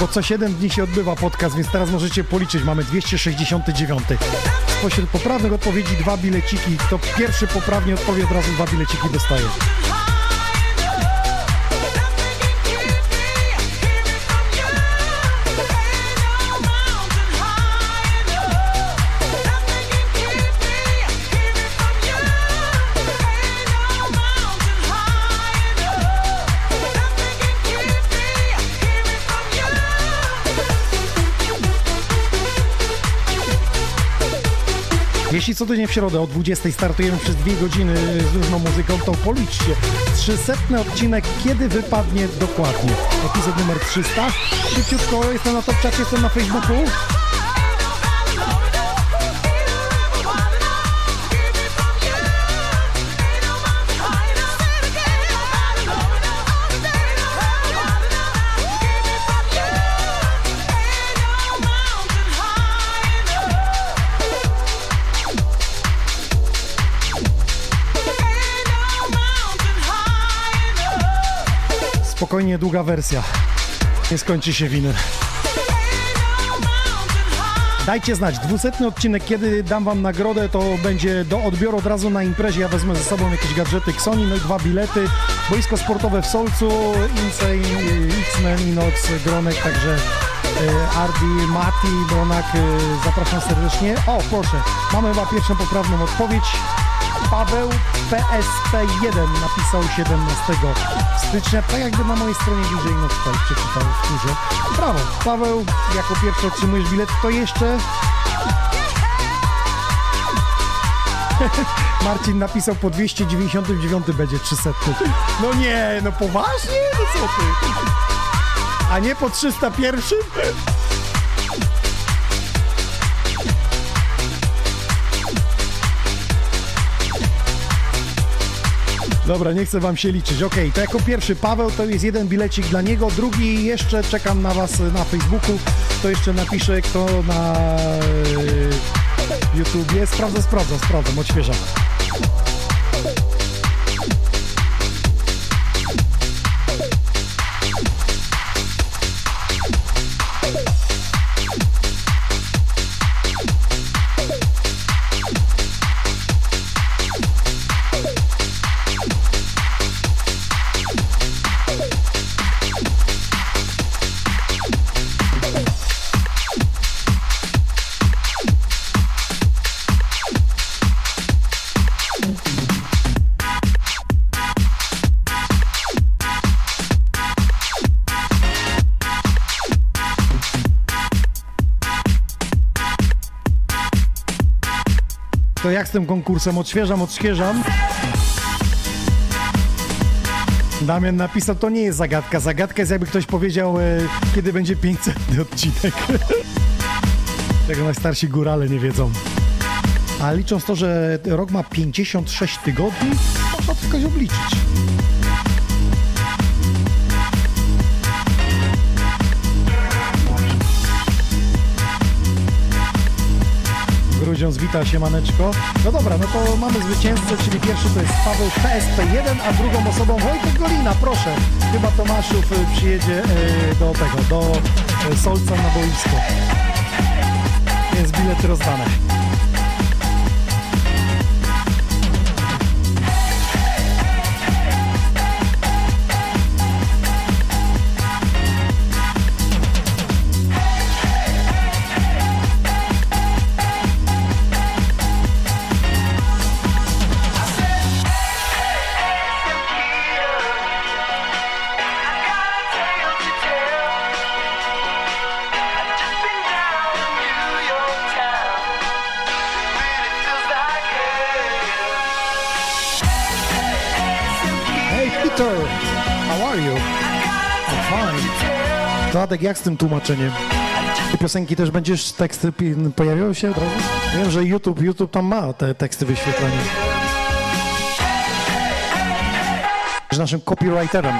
Bo co 7 dni się odbywa podcast, więc teraz możecie policzyć. Mamy 269. spośród poprawnych odpowiedzi 2 bileciki. Kto pierwszy poprawnie odpowie, od razu 2 bileciki dostaje. Jeśli co tydzień w środę o 20 startujemy przez 2 godziny z różną muzyką, to policzcie 300 odcinek, kiedy wypadnie dokładnie. Epizod numer 300. Szybciutko, jestem na Top Chacie, jestem na Facebooku. Spokojnie, długa wersja. Nie skończy się winyl. Dajcie znać, 200 odcinek, kiedy dam wam nagrodę, to będzie do odbioru od razu na imprezie. Ja wezmę ze sobą jakieś gadżety Xoni, no i 2 bilety. Boisko sportowe w Solcu, Insane, X-Men, Inox, Gronek, także Ardi, Mati, Gronak, zapraszam serdecznie. O, proszę, mamy chyba pierwszą poprawną odpowiedź. Paweł PSP1 napisał 17 stycznia, tak jakby na mojej stronie DJ Inox.pl przeczytał w górze. Brawo, Paweł, jako pierwszy otrzymujesz bilet, to jeszcze... Marcin napisał, po 299 będzie 300. No nie, no poważnie? No co ty? A nie po 301? Dobra, nie chcę wam się liczyć. Okej, to jako pierwszy Paweł, to jest 1 bilecik dla niego, drugi jeszcze czekam na was na Facebooku, to jeszcze napiszę, kto na YouTubie. Sprawdzam, odświeżam. To jak z tym konkursem? Odświeżam. Damian napisał, to nie jest zagadka. Zagadka jest, jakby ktoś powiedział, kiedy będzie 500 odcinek. Tego najstarsi górale nie wiedzą. A licząc to, że rok ma 56 tygodni, można tylko się obliczyć. Grudziądz, wita się maneczko. No dobra, no to mamy zwycięzcę, czyli pierwszy to jest Paweł PSP1, a drugą osobą Wojtek Golina, proszę. Chyba Tomaszów przyjedzie do Solca na boisko. Jest bilet rozdany. Radek, jak z tym tłumaczeniem? Te piosenki też będziesz, teksty pojawiały się od razu? Wiem, że YouTube tam ma te teksty wyświetlane. Z naszym copywriterem.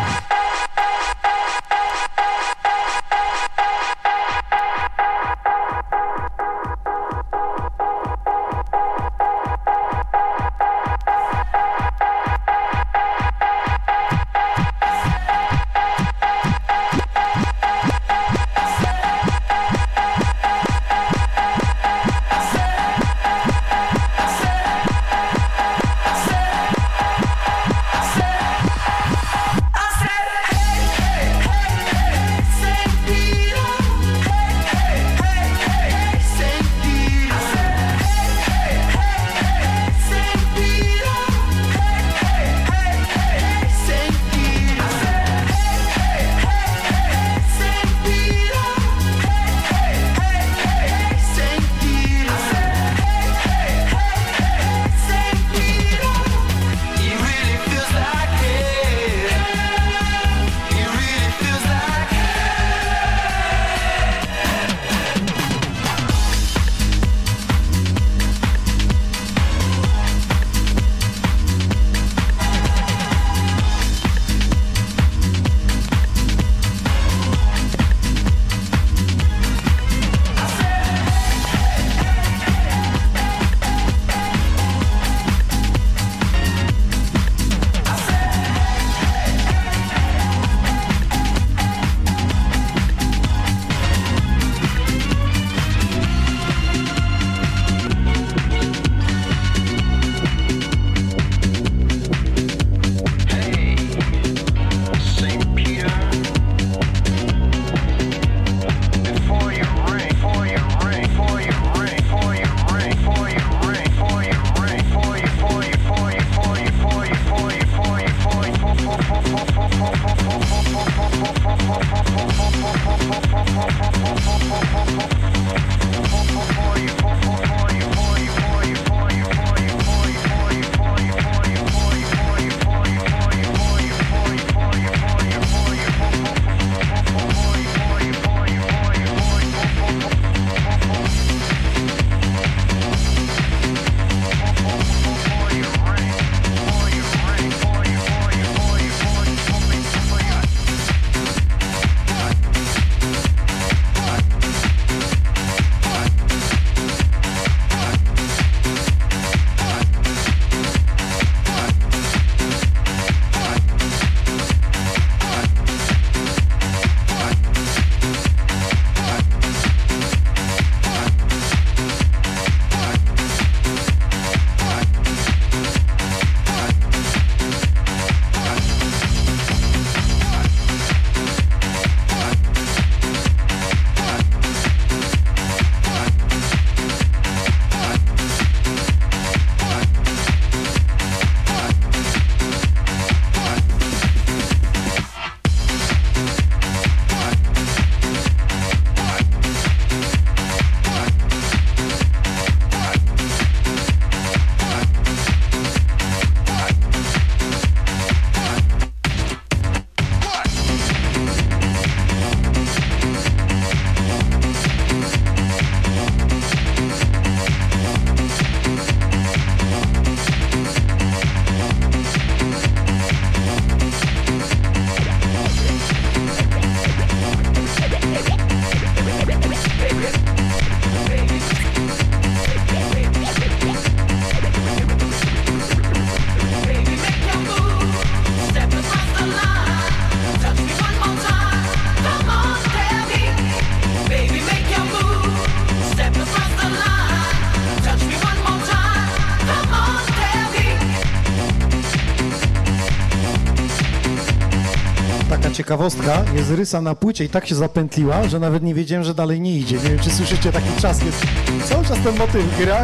ciekawostka, jest rysa na płycie i tak się zapętliła, że nawet nie wiedziałem, że dalej nie idzie. Nie wiem, czy słyszycie, taki trzask jest. Cały czas ten motyw gra,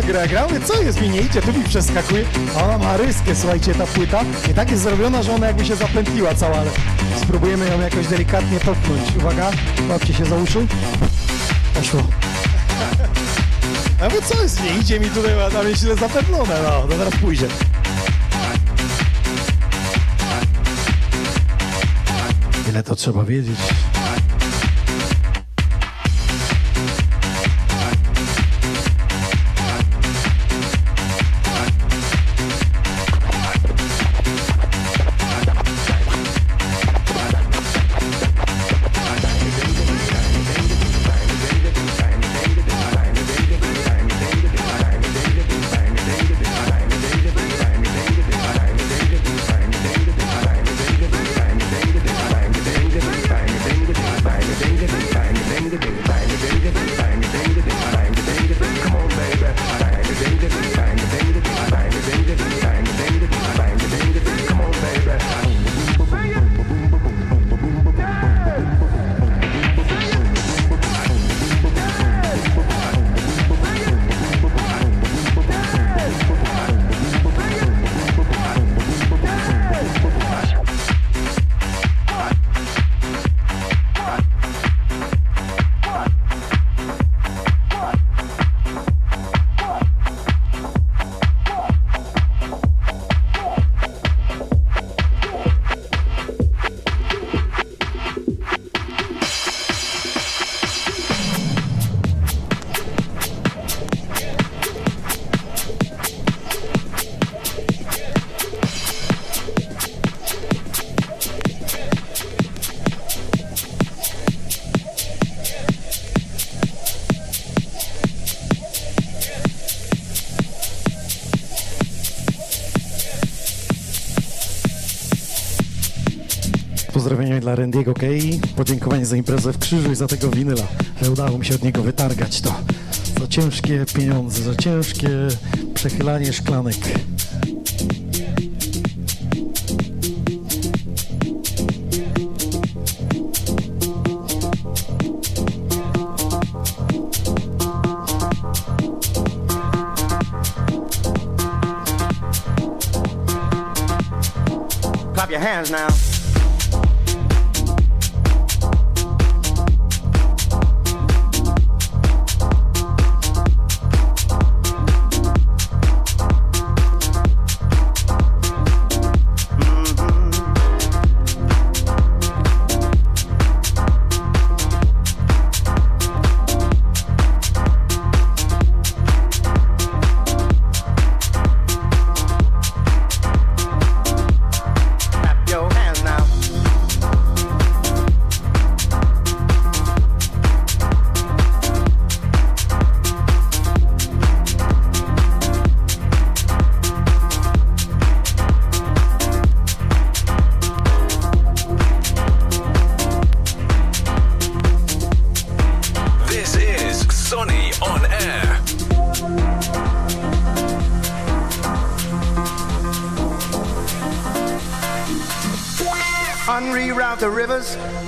ale co jest, mi nie idzie, tu mi przeskakuje. A ona ma ryskę, słuchajcie, ta płyta. I tak jest zrobiona, że ona jakby się zapętliła cała, ale spróbujemy ją jakoś delikatnie popchnąć. Uwaga, łapcie się za uszy. Poszło. A bo co jest, nie idzie mi tutaj, tam jest źle zapętlone, no teraz pójdzie. Ile to trzeba wiedzieć. Dla Randy'ego Kei, podziękowanie za imprezę w Krzyżu i za tego winyla, że udało mi się od niego wytargać to. Za ciężkie pieniądze, za ciężkie przechylanie szklanek. Clap your hands now.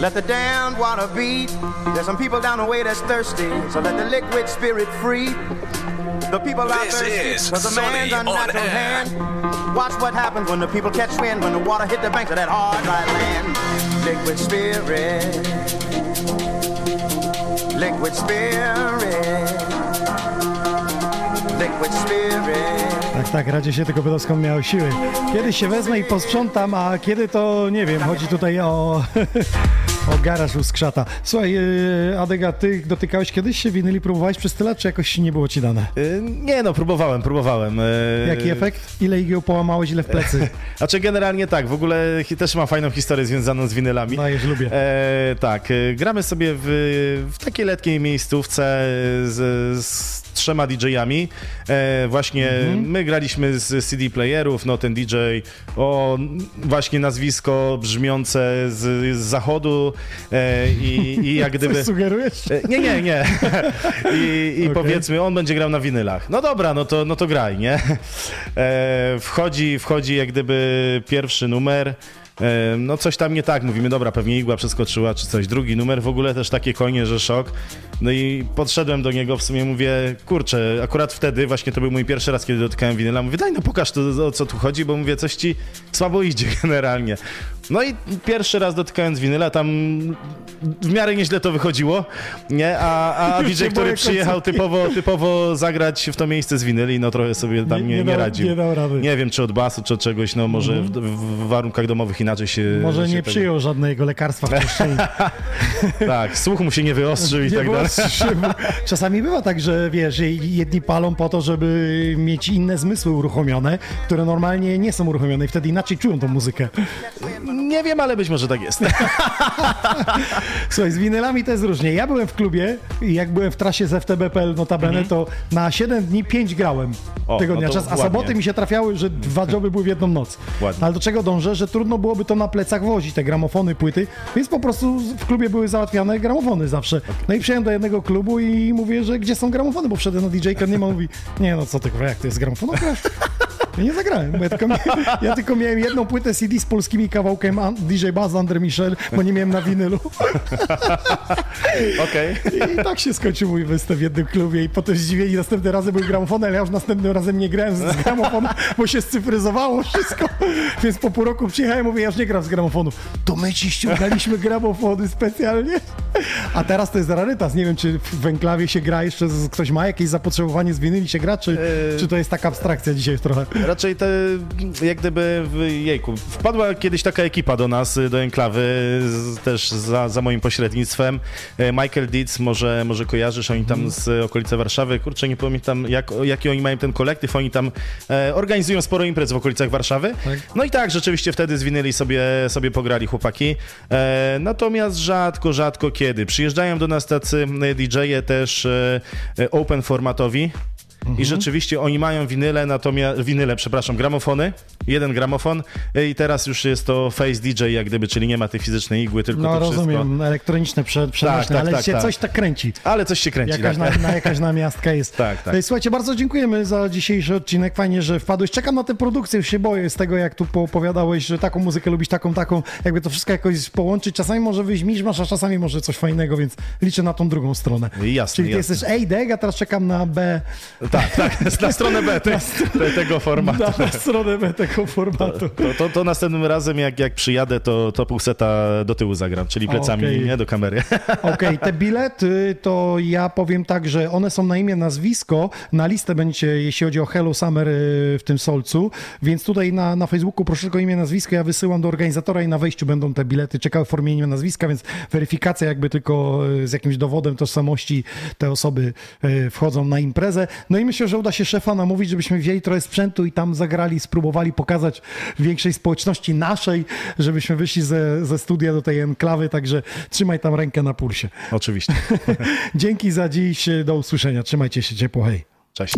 Let the damned water beat. There's some people down the way that's thirsty, so let the liquid spirit free. The people are thirsty, cause the man's unnatural hand. Watch what happens when the people catch wind, when the water hit the banks of that hard, dry land. Liquid spirit. Liquid spirit. Liquid spirit. Tak, radzie się tylko pyta, skąd miał siły. Kiedy się wezmę i posprzątam, a kiedy to, nie wiem, chodzi tutaj o, o garaż u Skrzata. Słuchaj, Adega, ty dotykałeś kiedyś się winyli, próbowałeś przez tyle lat, czy jakoś nie było ci dane? Nie no, próbowałem. Jaki efekt? Ile igieł połamałeś, ile w plecy? Znaczy generalnie tak, w ogóle też mam fajną historię związaną z winylami. No, już lubię. Tak, gramy sobie w takiej letniej miejscówce z 3 DJ-ami. Właśnie my graliśmy z CD playerów, no ten DJ, o właśnie nazwisko brzmiące z zachodu i jak gdyby... Coś sugerujesz? Nie. I okay. Powiedzmy, on będzie grał na winylach. No dobra, no to graj, nie? Wchodzi jak gdyby pierwszy numer. no coś tam nie tak, mówimy, dobra, pewnie igła przeskoczyła czy coś, drugi numer, w ogóle też takie konie, że szok. No i podszedłem do niego, w sumie mówię, kurczę, akurat wtedy, właśnie to był mój pierwszy raz, kiedy dotykałem winyla, mówię, daj no pokaż to, o co tu chodzi, bo mówię, coś ci słabo idzie generalnie. No i pierwszy raz dotykając winyla, tam w miarę nieźle to wychodziło, nie? A DJ, który przyjechał typowo zagrać w to miejsce z winyli, no trochę sobie tam nie radził. Nie dał rady. Nie wiem, czy od basu, czy od czegoś, no może w warunkach domowych inaczej się... Może się nie przyjął żadnego lekarstwa wcześniej. Tak, słuch mu się nie wyostrzył i tak dalej. Czasami bywa tak, że wiesz, jedni palą po to, żeby mieć inne zmysły uruchomione, które normalnie nie są uruchomione i wtedy inaczej czują tą muzykę. Nie wiem, ale być może tak jest. Słuchaj, z winylami to jest różnie. Ja byłem w klubie i jak byłem w trasie z FTB.pl notabene, to na 7 dni 5 grałem tygodnia. No a soboty mi się trafiały, że dwa joby były w jedną noc. Ładnie. Ale do czego dążę, że trudno byłoby to na plecach wozić, te gramofony, płyty, więc po prostu w klubie były załatwiane gramofony zawsze. Okay. No i przyjechałem do jednego klubu i mówię, że gdzie są gramofony, bo wszedłem na DJ-kę, nie ma, mówi, nie no co ty, jak to jest gramofon? Ja nie zagrałem, bo ja tylko miałem jedną płytę CD z polskimi kawałkiem DJ Buzz Andre Michel, bo nie miałem na winylu. Okej. Okay. I tak się skończył mój występ w jednym klubie i potem zdziwieni, następne razy były gramofony, ale ja już następnym razem nie grałem z gramofonu, bo się scyfryzowało wszystko, więc po pół roku przyjechałem, mówię, ja już nie gram z gramofonu. To my ci ściągaliśmy gramofony specjalnie. A teraz to jest rarytas, nie wiem, czy w Enklawie się gra jeszcze, ktoś ma jakieś zapotrzebowanie z winyli się gra, czy to jest taka abstrakcja dzisiaj trochę? Raczej te, jak gdyby, wpadła kiedyś taka ekipa do nas, do Enklawy, też za moim pośrednictwem. Michael Dietz, może kojarzysz, oni tam z okolicy Warszawy, kurczę, nie pamiętam, jaki oni mają ten kolektyw, oni tam organizują sporo imprez w okolicach Warszawy. Tak? No i tak, rzeczywiście wtedy zwinęli sobie pograli chłopaki. Natomiast rzadko kiedy. Przyjeżdżają do nas tacy DJ-e też open formatowi. I rzeczywiście oni mają winyle, gramofony, jeden gramofon i teraz już jest to face DJ jak gdyby, czyli nie ma tej fizycznej igły, tylko no, to rozumiem, wszystko. No rozumiem, elektroniczne, przenośne, ale się coś tak kręci. Ale coś się kręci. Jakaś namiastka jest. Tak. Słuchajcie, bardzo dziękujemy za dzisiejszy odcinek, fajnie, że wpadłeś. Czekam na tę produkcję, już się boję z tego, jak tu opowiadałeś, że taką muzykę lubisz, taką, jakby to wszystko jakoś połączyć. Czasami może wyjść miszmasz, a czasami może coś fajnego, więc liczę na tą drugą stronę. Jasne, czyli ty jesteś A-Deg, a teraz czekam na B... Tak, na stronę B tego formatu. Na stronę B tego formatu. To następnym razem, jak przyjadę, to półseta do tyłu zagram, czyli plecami, nie do kamery. Okej, te bilety, to ja powiem tak, że one są na imię, nazwisko, na listę będzie, jeśli chodzi o Hello Summer w tym Solcu, więc tutaj na Facebooku proszę tylko imię, nazwisko, ja wysyłam do organizatora i na wejściu będą te bilety czekały w formie imienia, nazwiska, więc weryfikacja jakby tylko z jakimś dowodem tożsamości te osoby wchodzą na imprezę. No i myślę, że uda się szefa namówić, żebyśmy wzięli trochę sprzętu i tam zagrali, spróbowali pokazać większej społeczności naszej, żebyśmy wyszli ze studia do tej Enklawy, także trzymaj tam rękę na pulsie. Oczywiście. Dzięki za dziś, do usłyszenia. Trzymajcie się ciepło, hej. Cześć.